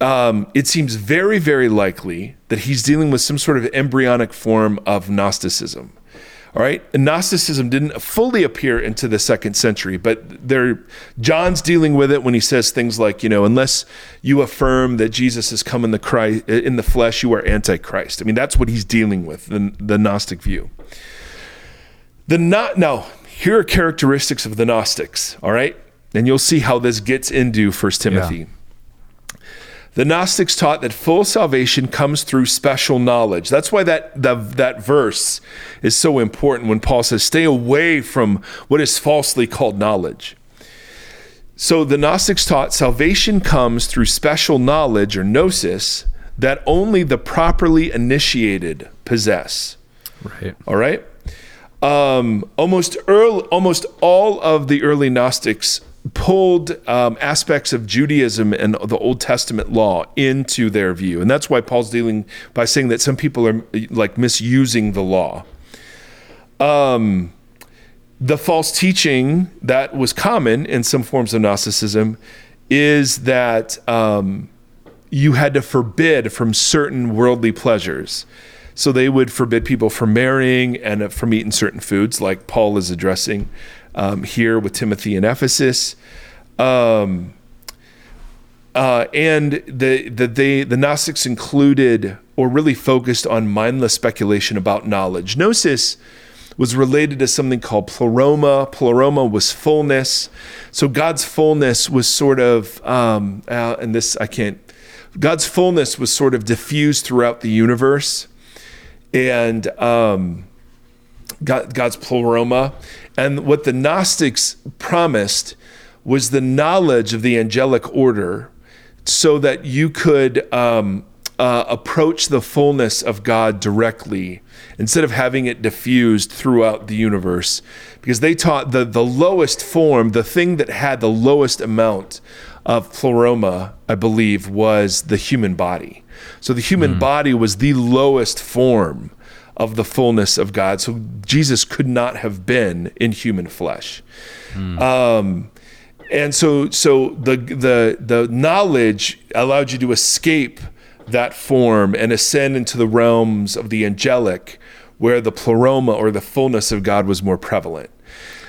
um, it seems very, very likely that he's dealing with some sort of embryonic form of Gnosticism. All right. And Gnosticism didn't fully appear into the second century, but there, John's dealing with it when he says things like, you know, unless you affirm that Jesus has come in the Christ, in the flesh, you are Antichrist. I mean, that's what he's dealing with, the, the Gnostic view. The not now, here are characteristics of the Gnostics. All right. And you'll see how this gets into First Timothy. Yeah. The Gnostics taught that full salvation comes through special knowledge. That's why that, that that verse is so important when Paul says, stay away from what is falsely called knowledge. So the Gnostics taught salvation comes through special knowledge or gnosis that only the properly initiated possess. Right. All right. Um, almost, early, almost all of the early Gnostics pulled um, aspects of Judaism and the Old Testament law into their view. And that's why Paul's dealing by saying that some people are like misusing the law. Um, the false teaching that was common in some forms of Gnosticism is that um, you had to forbid from certain worldly pleasures. So they would forbid people from marrying and from eating certain foods, like Paul is addressing Um, here with Timothy in Ephesus, um, uh, and the the they, the Gnostics included or really focused on mindless speculation about knowledge. Gnosis was related to something called pleroma. Pleroma was fullness, so God's fullness was sort of um, uh, and this I can't. God's fullness was sort of diffused throughout the universe, and um, God, God's pleroma. And what the Gnostics promised was the knowledge of the angelic order so that you could um, uh, approach the fullness of God directly instead of having it diffused throughout the universe. Because they taught the, the lowest form, the thing that had the lowest amount of pleroma, I believe, was the human body. So the human mm. body was the lowest form of the fullness of God. So Jesus could not have been in human flesh. Mm. Um, and so so the, the, the knowledge allowed you to escape that form and ascend into the realms of the angelic where the pleroma or the fullness of God was more prevalent.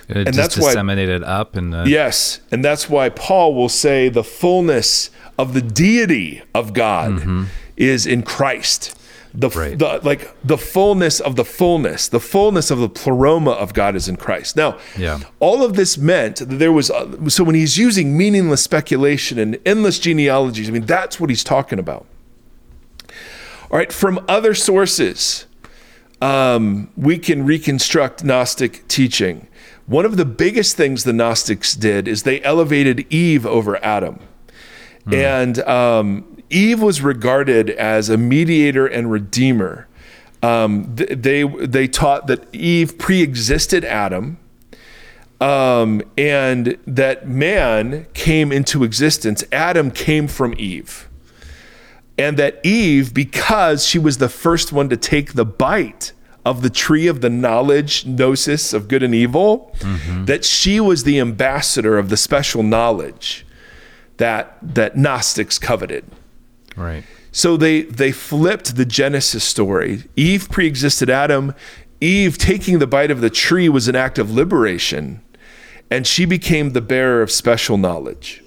It and just that's disseminated why, up. And the- yes, and that's why Paul will say the fullness of the deity of God mm-hmm. is in Christ. The, right. the like the fullness of the fullness, the fullness of the pleroma of God is in Christ. Now, yeah. all of this meant that there was, uh, so when he's using meaningless speculation and endless genealogies, I mean, that's what he's talking about. All right, from other sources, um, we can reconstruct Gnostic teaching. One of the biggest things the Gnostics did is they elevated Eve over Adam. Mm. And, um, Eve was regarded as a mediator and redeemer. Um, th- they they taught that Eve pre-existed Adam, um, and that man came into existence. Adam came from Eve. And that Eve, because she was the first one to take the bite of the tree of the knowledge, gnosis of good and evil, mm-hmm. that she was the ambassador of the special knowledge that that Gnostics coveted. Right. So they, they flipped the Genesis story. Eve pre-existed Adam. Eve taking the bite of the tree was an act of liberation. And she became the bearer of special knowledge.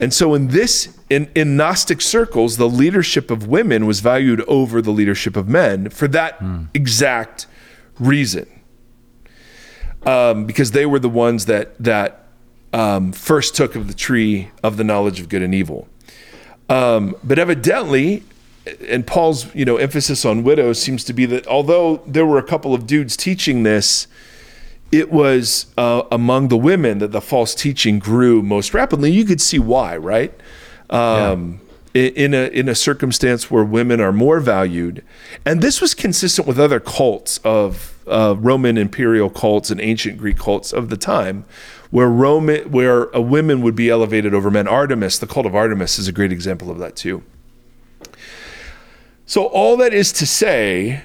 And so in this, in, in Gnostic circles, the leadership of women was valued over the leadership of men for that mm. exact reason. Um, because they were the ones that, that um, first took of the tree of the knowledge of good and evil. Um, but evidently, and Paul's, you know, emphasis on widows seems to be that although there were a couple of dudes teaching this, it was uh, among the women that the false teaching grew most rapidly. You could see why, right? Um, yeah. in a in a circumstance where women are more valued, and this was consistent with other cults of uh, Roman imperial cults and ancient Greek cults of the time. Where Roman, where a women would be elevated over men. Artemis, the cult of Artemis is a great example of that too. So all that is to say,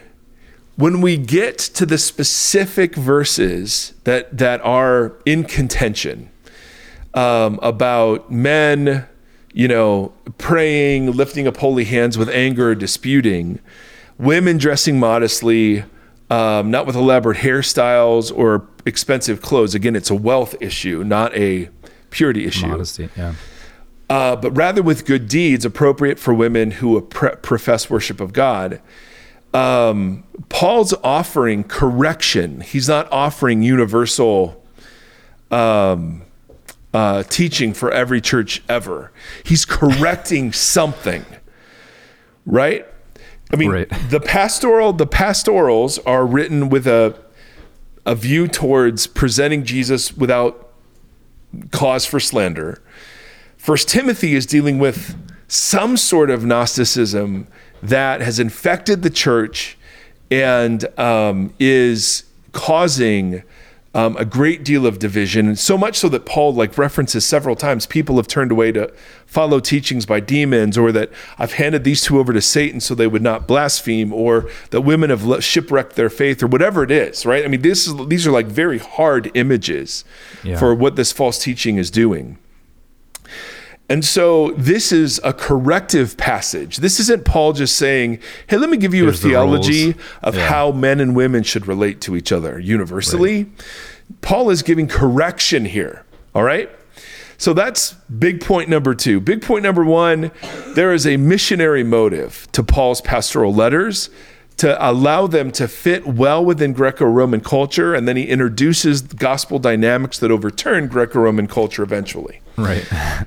when we get to the specific verses that, that are in contention um, about men, you know, praying, lifting up holy hands with anger, disputing, women dressing modestly, um, not with elaborate hairstyles or expensive clothes. Again, it's a wealth issue, not a purity issue. Modesty, yeah. Uh, but rather with good deeds appropriate for women who pre- profess worship of God. Um, Paul's offering correction. He's not offering universal um, uh, teaching for every church ever. He's correcting something, right? I mean, right. the pastoral, the pastorals are written with a a view towards presenting Jesus without cause for slander. First Timothy is dealing with some sort of Gnosticism that has infected the church and um, is causing um, a great deal of division. So much so that Paul like references several times, people have turned away to follow teachings by demons, or that I've handed these two over to Satan so they would not blaspheme, or that women have shipwrecked their faith, or whatever it is, right? I mean, this is, these are like very hard images yeah. for what this false teaching is doing. And so this is a corrective passage. This isn't Paul just saying, hey, let me give you Here's a theology the of yeah. how men and women should relate to each other universally. Right. Paul is giving correction here, all right? So that's big point number two. Big point number one, there is a missionary motive to Paul's pastoral letters to allow them to fit well within Greco-Roman culture, and then he introduces gospel dynamics that overturn Greco-Roman culture eventually. Right.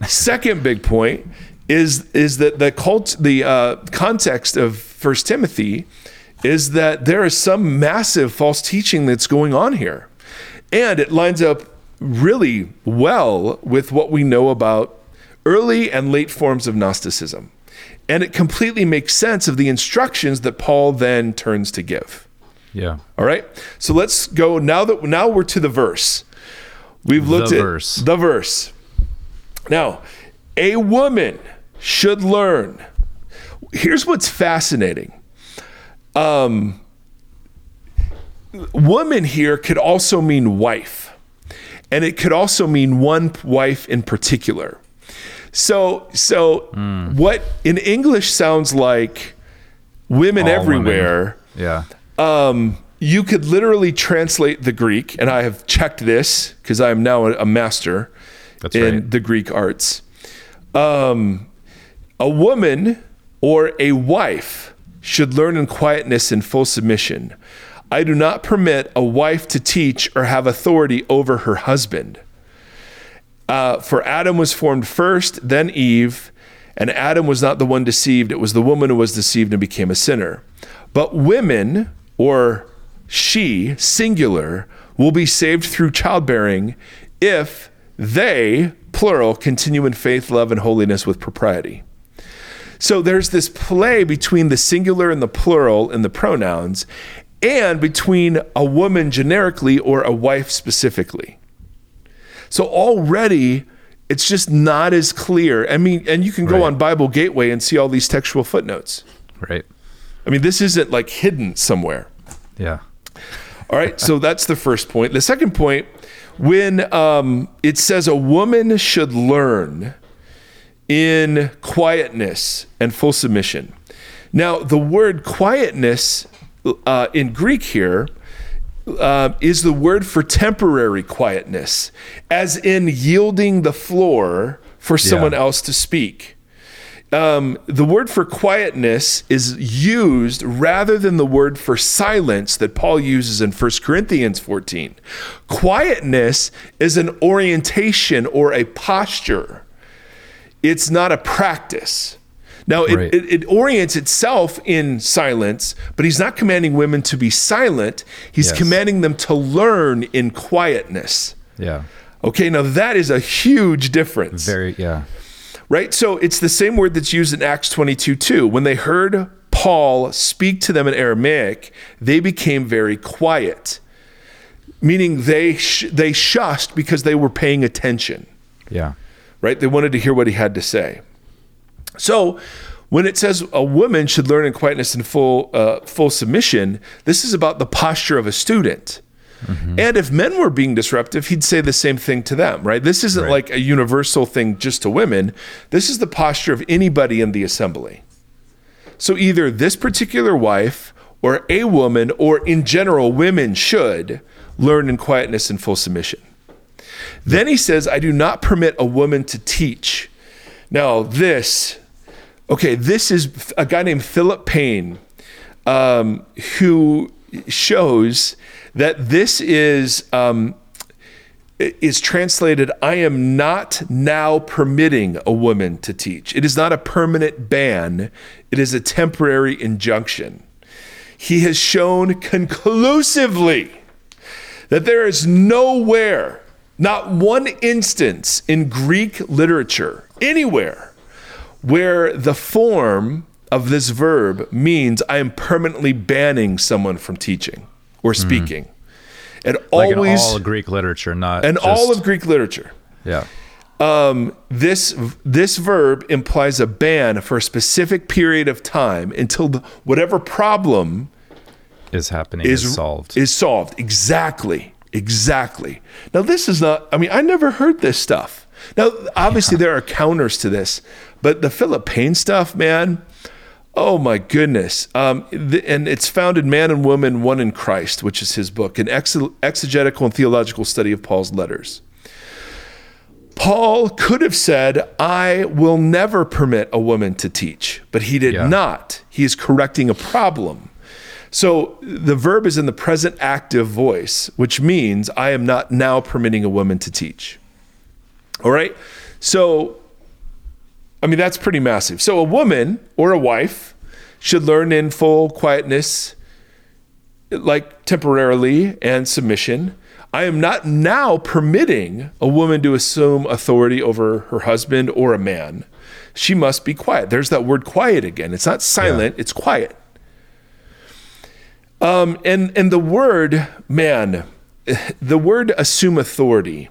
Second big point is is that the cult, the uh, context of First Timothy is that there is some massive false teaching that's going on here, and it lines up really well with what we know about early and late forms of Gnosticism, and it completely makes sense of the instructions that Paul then turns to give. Yeah. All right. So let's go now that now we're to the verse. We've looked the at verse. the verse. Now, a woman should learn. Here's what's fascinating. Um, woman here could also mean wife, and it could also mean one wife in particular. So, so mm. what in English sounds like women All everywhere. Women. Yeah. Um, you could literally translate the Greek, and I have checked this because I am now a master. That's in right. the Greek arts. Um, a woman or a wife should learn in quietness and full submission. I do not permit a wife to teach or have authority over her husband. Uh, for Adam was formed first, then Eve, and Adam was not the one deceived. It was the woman who was deceived and became a sinner. But women, or she, singular, will be saved through childbearing if they, plural, continue in faith, love, and holiness with propriety. So there's this play between the singular and the plural in the pronouns, and between a woman generically or a wife specifically. So already it's just not as clear. I mean, and you can go right. on Bible Gateway and see all these textual footnotes. Right. I mean, this isn't like hidden somewhere. Yeah. All right. So that's the first point. The second point, when um, it says a woman should learn in quietness and full submission. Now, the word quietness uh, in Greek here uh, is the word for temporary quietness, as in yielding the floor for someone yeah. else to speak. Um, the word for quietness is used rather than the word for silence that Paul uses in First Corinthians fourteen. Quietness is an orientation or a posture. It's not a practice. Now, it, right. it, it orients itself in silence, but he's not commanding women to be silent. He's yes. commanding them to learn in quietness. Yeah. Okay, now that is a huge difference. Very, yeah. Right? So it's the same word that's used in Acts twenty-two two. When they heard Paul speak to them in Aramaic, they became very quiet, meaning they sh- they shushed because they were paying attention. Yeah. Right? They wanted to hear what he had to say. So when it says a woman should learn in quietness and full uh, full submission, this is about the posture of a student. Mm-hmm. And if men were being disruptive, he'd say the same thing to them, right? This isn't right. like a universal thing just to women. This is the posture of anybody in the assembly. So either this particular wife or a woman, or in general, women should learn in quietness and full submission. Then he says, I do not permit a woman to teach. Now this, okay, this is a guy named Philip Payne, um, who shows that this is, um, is translated, I am not now permitting a woman to teach. It is not a permanent ban. It is a temporary injunction. He has shown conclusively that there is nowhere, not one instance in Greek literature, anywhere, where the form of this verb means I am permanently banning someone from teaching or speaking. Mm. And like always in all of Greek literature, not and just, all of Greek literature. Yeah. Um, this this verb implies a ban for a specific period of time until the, whatever problem is happening is, is solved. Is solved exactly, exactly. Now this is not. I mean, I never heard this stuff. Now, obviously, yeah. There are counters to this, but the Philip Payne stuff, man. Oh my goodness. Um, the, and it's found in Man and Woman, One in Christ, which is his book, an ex- exegetical and theological study of Paul's letters. Paul could have said, I will never permit a woman to teach, but he did yeah. not. He is correcting a problem. So the verb is in the present active voice, which means I am not now permitting a woman to teach. All right. So I mean, that's pretty massive. So a woman or a wife should learn in full quietness, like temporarily, and submission. I am not now permitting a woman to assume authority over her husband or a man. She must be quiet. There's that word quiet again. It's not silent, yeah. It's quiet. Um, and, and the word, man, the word assume authority,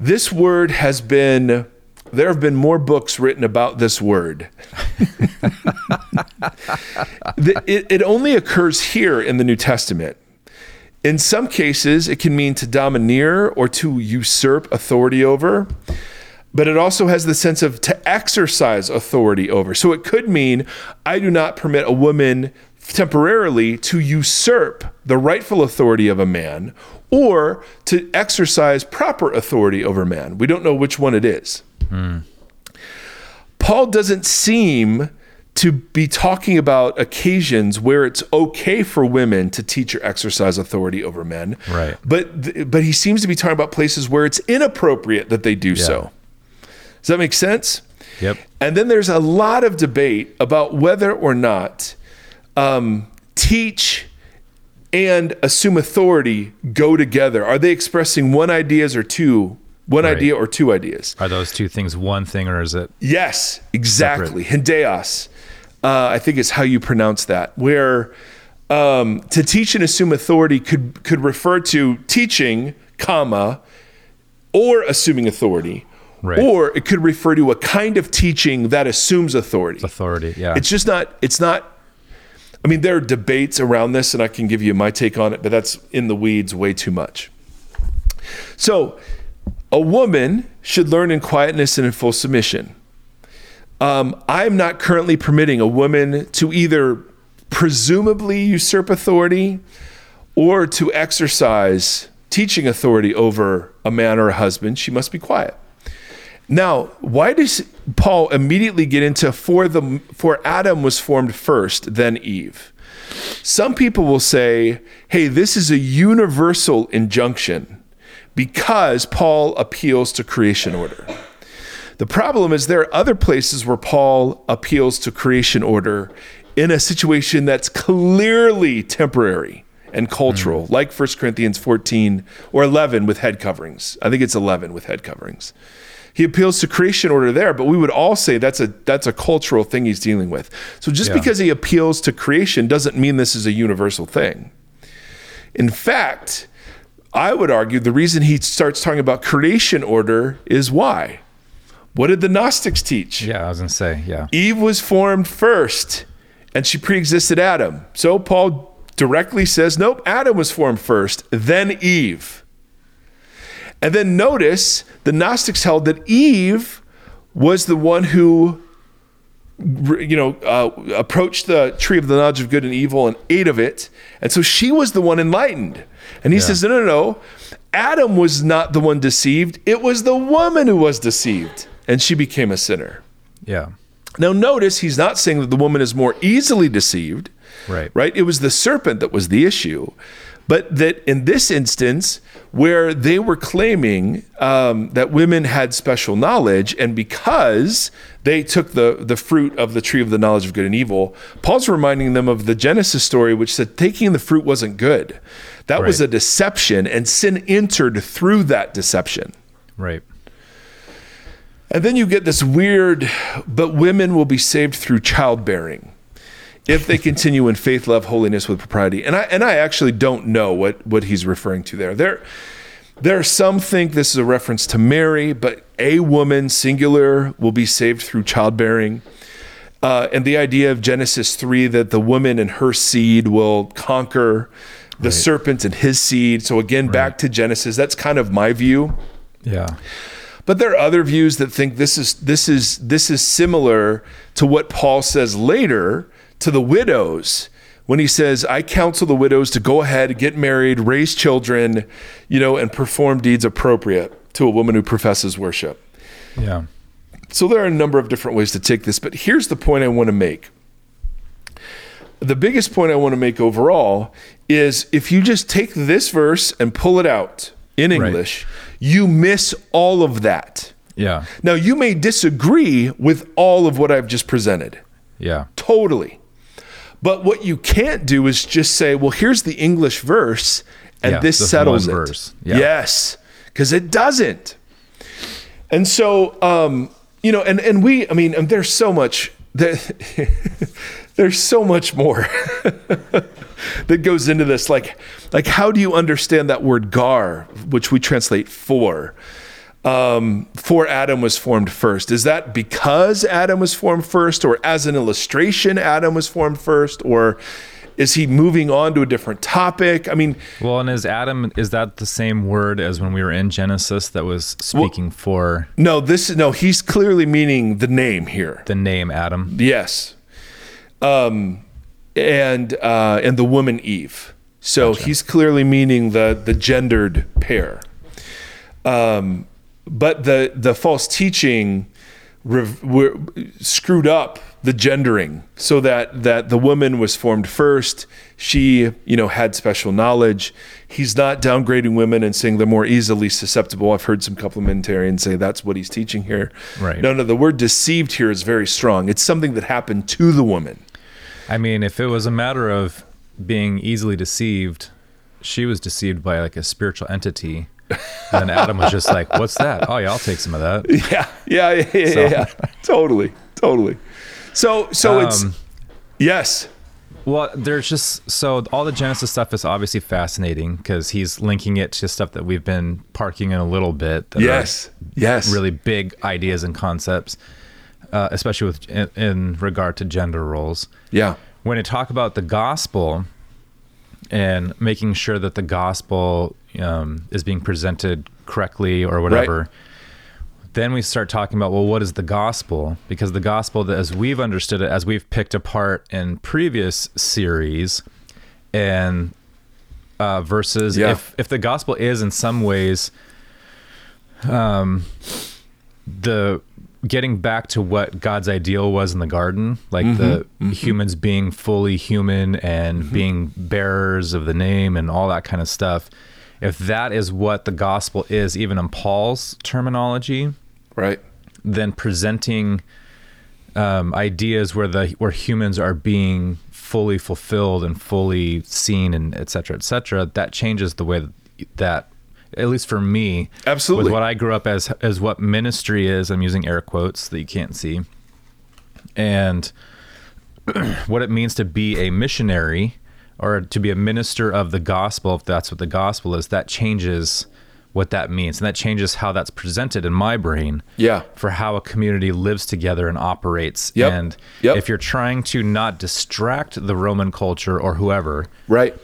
this word has been... There have been more books written about this word. the, it, it only occurs here in the New Testament. In some cases, it can mean to domineer or to usurp authority over, but it also has the sense of to exercise authority over. So it could mean, I do not permit a woman temporarily to usurp the rightful authority of a man or to exercise proper authority over man. We don't know which one it is. Mm. Paul doesn't seem to be talking about occasions where it's okay for women to teach or exercise authority over men, right? But th- but he seems to be talking about places where it's inappropriate that they do yeah. so. Does that make sense? Yep. And then there's a lot of debate about whether or not um, teach and assume authority go together. Are they expressing one ideas or two? One right. idea or two ideas. Are those two things one thing or is it? Yes, exactly. Hymenaeus, uh, I think is how you pronounce that, where um, to teach and assume authority could could refer to teaching, comma, or assuming authority, right. or it could refer to a kind of teaching that assumes authority. Authority, yeah. It's just not, it's not, I mean, there are debates around this and I can give you my take on it, but that's in the weeds way too much. So, a woman should learn in quietness and in full submission. Um, I'm not currently permitting a woman to either presumably usurp authority or to exercise teaching authority over a man or a husband. She must be quiet. Now, why does Paul immediately get into for the for Adam was formed first, then Eve? Some people will say, hey, this is a universal injunction, because Paul appeals to creation order. The problem is there are other places where Paul appeals to creation order in a situation that's clearly temporary and cultural, mm. like First Corinthians fourteen or eleven with head coverings. I think it's eleven with head coverings. He appeals to creation order there, but we would all say that's a that's a cultural thing he's dealing with. So just yeah. because he appeals to creation doesn't mean this is a universal thing. In fact, I would argue the reason he starts talking about creation order is why? What did the Gnostics teach? Yeah, I was going to say, yeah. Eve was formed first, and she preexisted Adam. So Paul directly says, nope, Adam was formed first, then Eve. And then notice the Gnostics held that Eve was the one who you know, uh, approached the tree of the knowledge of good and evil and ate of it. And so she was the one enlightened. And he yeah. says, no, no, no. Adam was not the one deceived. It was the woman who was deceived. And she became a sinner. Yeah. Now, notice he's not saying that the woman is more easily deceived. Right. Right. It was the serpent that was the issue. But that in this instance, where they were claiming um, that women had special knowledge, and because they took the, the fruit of the tree of the knowledge of good and evil, Paul's reminding them of the Genesis story, which said taking the fruit wasn't good. That right. was a deception, and sin entered through that deception. Right. And then you get this weird, but women will be saved through childbearing if they continue in faith, love, holiness with propriety. And I and I actually don't know what, what he's referring to there. There there are some think this is a reference to Mary, but a woman, singular, will be saved through childbearing. Uh, and the idea of Genesis three, that the woman and her seed will conquer the right. serpent and his seed. So again, right. back to Genesis. That's kind of my view. Yeah. But there are other views that think this is this is this is similar to what Paul says later to the widows when he says, I counsel the widows to go ahead, get married, raise children, you know, and perform deeds appropriate to a woman who professes worship. Yeah. So there are a number of different ways to take this, but here's the point I want to make. The biggest point I want to make overall is if you just take this verse and pull it out in English, right. you miss all of that. Yeah. Now you may disagree with all of what I've just presented. Yeah. Totally. But what you can't do is just say, well, here's the English verse, and yeah, this settles it. Verse. Yeah. Yes, because it doesn't. And so, um, you know, and, and we, I mean, and there's so much, there, there's so much more that goes into this. Like, like, how do you understand that word gar, which we translate for? Um, for Adam was formed first. Is that because Adam was formed first, or as an illustration, Adam was formed first, or is he moving on to a different topic? I mean, well, and is Adam, is that the same word as when we were in Genesis that was speaking well, for? No, this no, he's clearly meaning the name here. The name Adam. Yes. Um, and, uh, and the woman Eve. So gotcha. He's clearly meaning the, the gendered pair. Um, But the, the false teaching rev- were, screwed up the gendering so that, that the woman was formed first. She, you know, had special knowledge. He's not downgrading women and saying they're more easily susceptible. I've heard some complementarians say that's what he's teaching here. Right. No, no, the word deceived here is very strong. It's something that happened to the woman. I mean, if it was a matter of being easily deceived, she was deceived by like a spiritual entity. And Adam was just like, what's that? Oh yeah, I'll take some of that. Yeah, yeah, yeah, yeah, so. yeah. Totally, totally. So, so um, it's, yes. Well, there's just, so all the Genesis stuff is obviously fascinating because he's linking it to stuff that we've been parking in a little bit. That yes, yes. Really big ideas and concepts, uh, especially with in, in regard to gender roles. Yeah. When I talk about the gospel and making sure that the gospel um, is being presented correctly or whatever, right. then we start talking about, well, what is the gospel? Because the gospel, as we've understood it, as we've picked apart in previous series and uh, verses, yeah. if, if the gospel is in some ways um, the getting back to what God's ideal was in the garden, like mm-hmm, the mm-hmm. humans being fully human and mm-hmm. being bearers of the name and all that kind of stuff. If that is what the gospel is, even in Paul's terminology, right? Then presenting um, ideas where the where humans are being fully fulfilled and fully seen and et cetera, et cetera, that changes the way that, that at least for me, absolutely, with what I grew up as, as what ministry is. I'm using air quotes that you can't see, and what it means to be a missionary or to be a minister of the gospel. If that's what the gospel is, that changes what that means, and that changes how that's presented in my brain. Yeah, for how a community lives together and operates. Yep. And yep. if you're trying to not distract the Roman culture or whoever, right.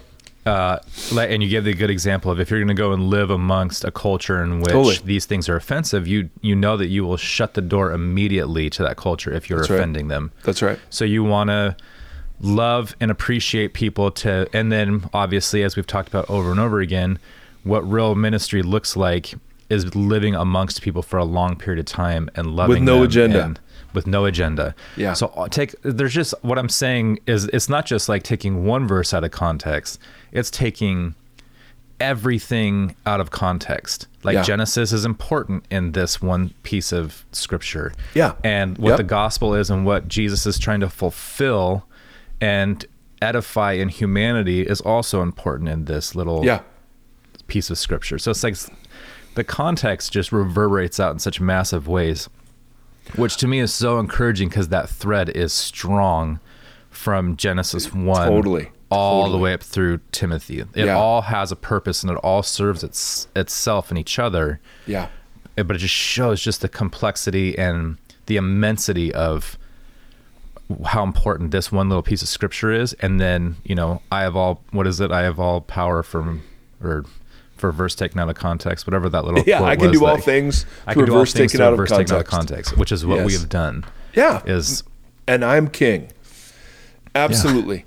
Uh, and you give the good example of if you're going to go and live amongst a culture in which totally. these things are offensive, you you know that you will shut the door immediately to that culture if you're That's offending right. them. That's right. So you want to love and appreciate people to, and then obviously, as we've talked about over and over again, what real ministry looks like is living amongst people for a long period of time and loving with no them agenda. And, with no agenda. Yeah. So take, there's just, what I'm saying is it's not just like taking one verse out of context. It's taking everything out of context. Like yeah. Genesis is important in this one piece of scripture. Yeah. And what yep. the gospel is and what Jesus is trying to fulfill and edify in humanity is also important in this little yeah. piece of scripture. So it's like the context just reverberates out in such massive ways, which to me is so encouraging because that thread is strong from Genesis one totally. all totally. the way up through Timothy. It yeah. all has a purpose and it all serves its itself and each other. Yeah. But it just shows just the complexity and the immensity of how important this one little piece of scripture is. And then, you know, I have all, what is it? I have all power from, or for verse taken out of context, whatever that little yeah, quote I can was, do all like, things I can do all things to a verse taken out of context, which is what yes. we have done. Yeah, is and I'm king, absolutely. Yeah.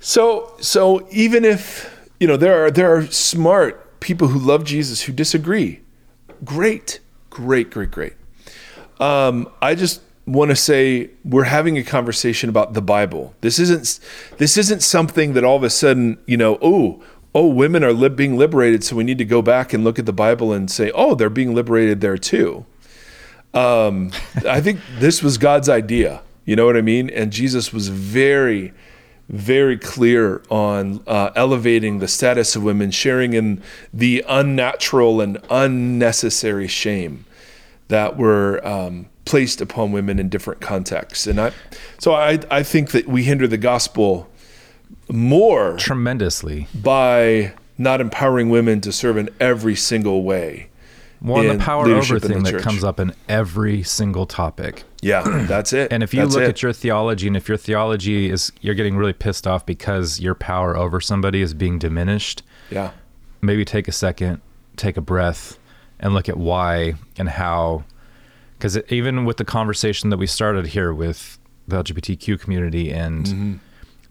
So, so even if you know there are there are smart people who love Jesus who disagree, great, great, great, great. Um, I just want to say we're having a conversation about the Bible. This isn't this isn't something that all of a sudden you know oh. oh, women are lib- being liberated, so we need to go back and look at the Bible and say, oh, they're being liberated there too. Um, I think this was God's idea, you know what I mean? And Jesus was very, very clear on uh, elevating the status of women, sharing in the unnatural and unnecessary shame that were um, placed upon women in different contexts. And I, so I, I think that we hinder the gospel more tremendously by not empowering women to serve in every single way. Well, the power over thing that comes up in every single topic. Yeah, that's it. And if you look at your theology, and if your theology is, you're getting really pissed off because your power over somebody is being diminished. Yeah. Maybe take a second, take a breath, and look at why and how. Because even with the conversation that we started here with the L G B T Q community and mm-hmm.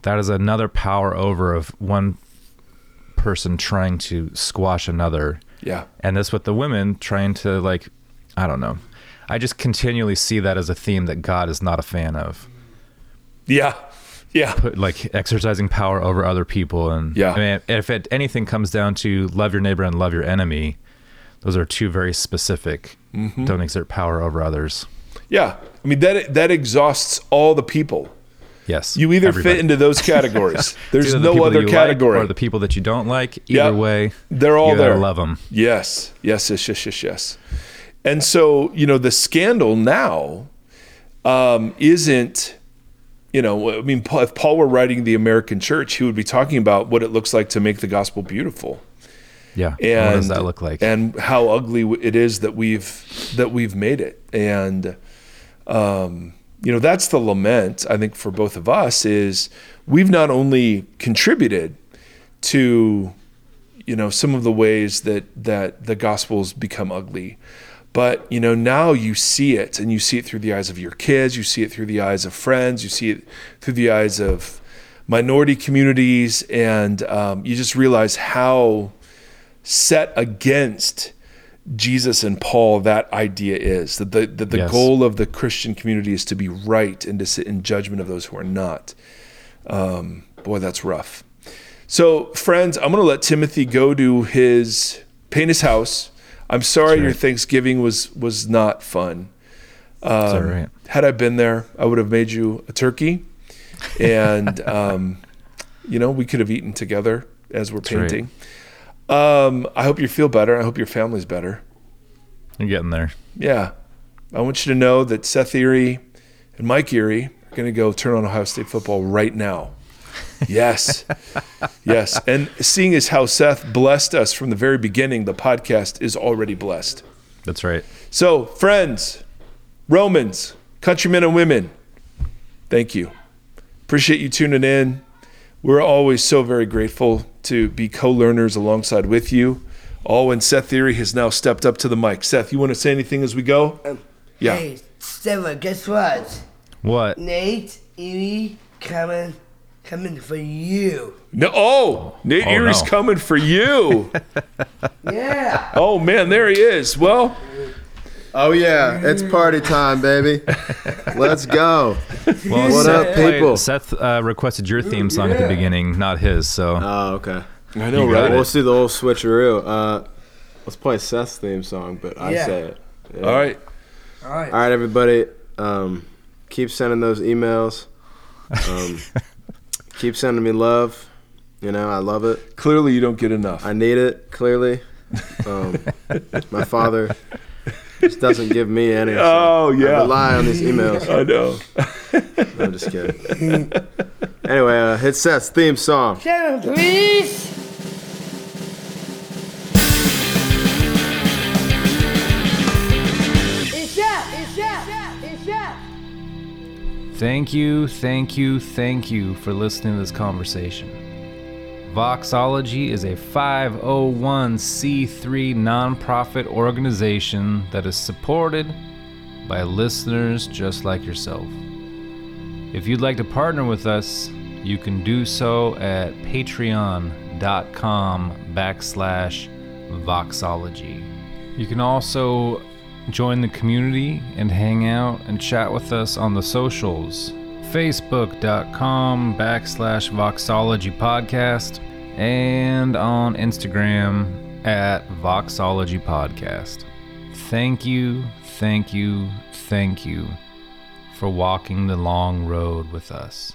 that is another power over of one person trying to squash another. Yeah. And that's what the women trying to like, I don't know. I just continually see that as a theme that God is not a fan of. Yeah. Yeah. Put, like exercising power over other people. And yeah. I mean, if it, anything comes down to love your neighbor and love your enemy, those are two very specific. Mm-hmm. Don't exert power over others. Yeah. I mean, that, that exhausts all the people. Yes. You either everybody. fit into those categories. There's the no other category. Like or the people that you don't like. Either yep. way, they're all there. Love them. Yes. Yes, yes, yes, yes, yes. And so, you know, the scandal now um, isn't, you know, I mean, if Paul were writing the American church, he would be talking about what it looks like to make the gospel beautiful. Yeah. And what does that look like? And how ugly it is that we've, that we've made it. And, um, you know, that's the lament, I think, for both of us is we've not only contributed to, you know, some of the ways that that the gospel's become ugly, but, you know, now you see it and you see it through the eyes of your kids. You see it through the eyes of friends. You see it through the eyes of minority communities. And um, you just realize how set against Jesus and Paul that idea is that the that the yes. goal of the Christian community is to be right and to sit in judgment of those who are not. Um, boy, that's rough. So, friends, I'm going to let Timothy go to his paint his house. I'm sorry sure. your Thanksgiving was was not fun. Um, it's all right. Had I been there, I would have made you a turkey, and um, you know we could have eaten together as we're that's painting. Right. Um, I hope you feel better. I hope your family's better. You're getting there. Yeah. I want you to know that Seth Eary and Mike Erie are going to go turn on Ohio State football right now. Yes. Yes. And seeing as how Seth blessed us from the very beginning, the podcast is already blessed. That's right. So, friends, Romans, countrymen and women, thank you. Appreciate you tuning in. We're always so very grateful to be co-learners alongside with you. Oh, and Seth Eary has now stepped up to the mic. Seth, you want to say anything as we go? Um, yeah. Hey, Stella, guess what? What? Nate Eary coming, coming for you. No, oh, Nate oh, Erie's no. coming for you. Yeah. Oh man, there he is. Well. Oh yeah, it's party time, baby. Let's go. Well, what Seth up, people? Played, Seth uh, requested your theme song yeah. at the beginning, not his. So. Oh okay. I know, right? Well, let's do the whole switcheroo. Uh, let's play Seth's theme song, but I yeah. say it. Yeah. All right. All right. All right, everybody. Um, keep sending those emails. Um, keep sending me love. You know, I love it. Clearly, you don't get enough. I need it, clearly. Um, my father just doesn't give me any. Oh, yeah. I rely on these emails. I know. No, I'm just kidding. Anyway, uh, hit Seth's theme song. Shut up, please. Thank you, thank you, thank you for listening to this conversation. Voxology is a five oh one c three nonprofit organization that is supported by listeners just like yourself. If you'd like to partner with us, you can do so at patreon.com backslash Voxology. You can also join the community and hang out and chat with us on the socials. Facebook.com backslash Voxology Podcast and on Instagram at Voxology Podcast. Thank you, thank you, thank you for walking the long road with us.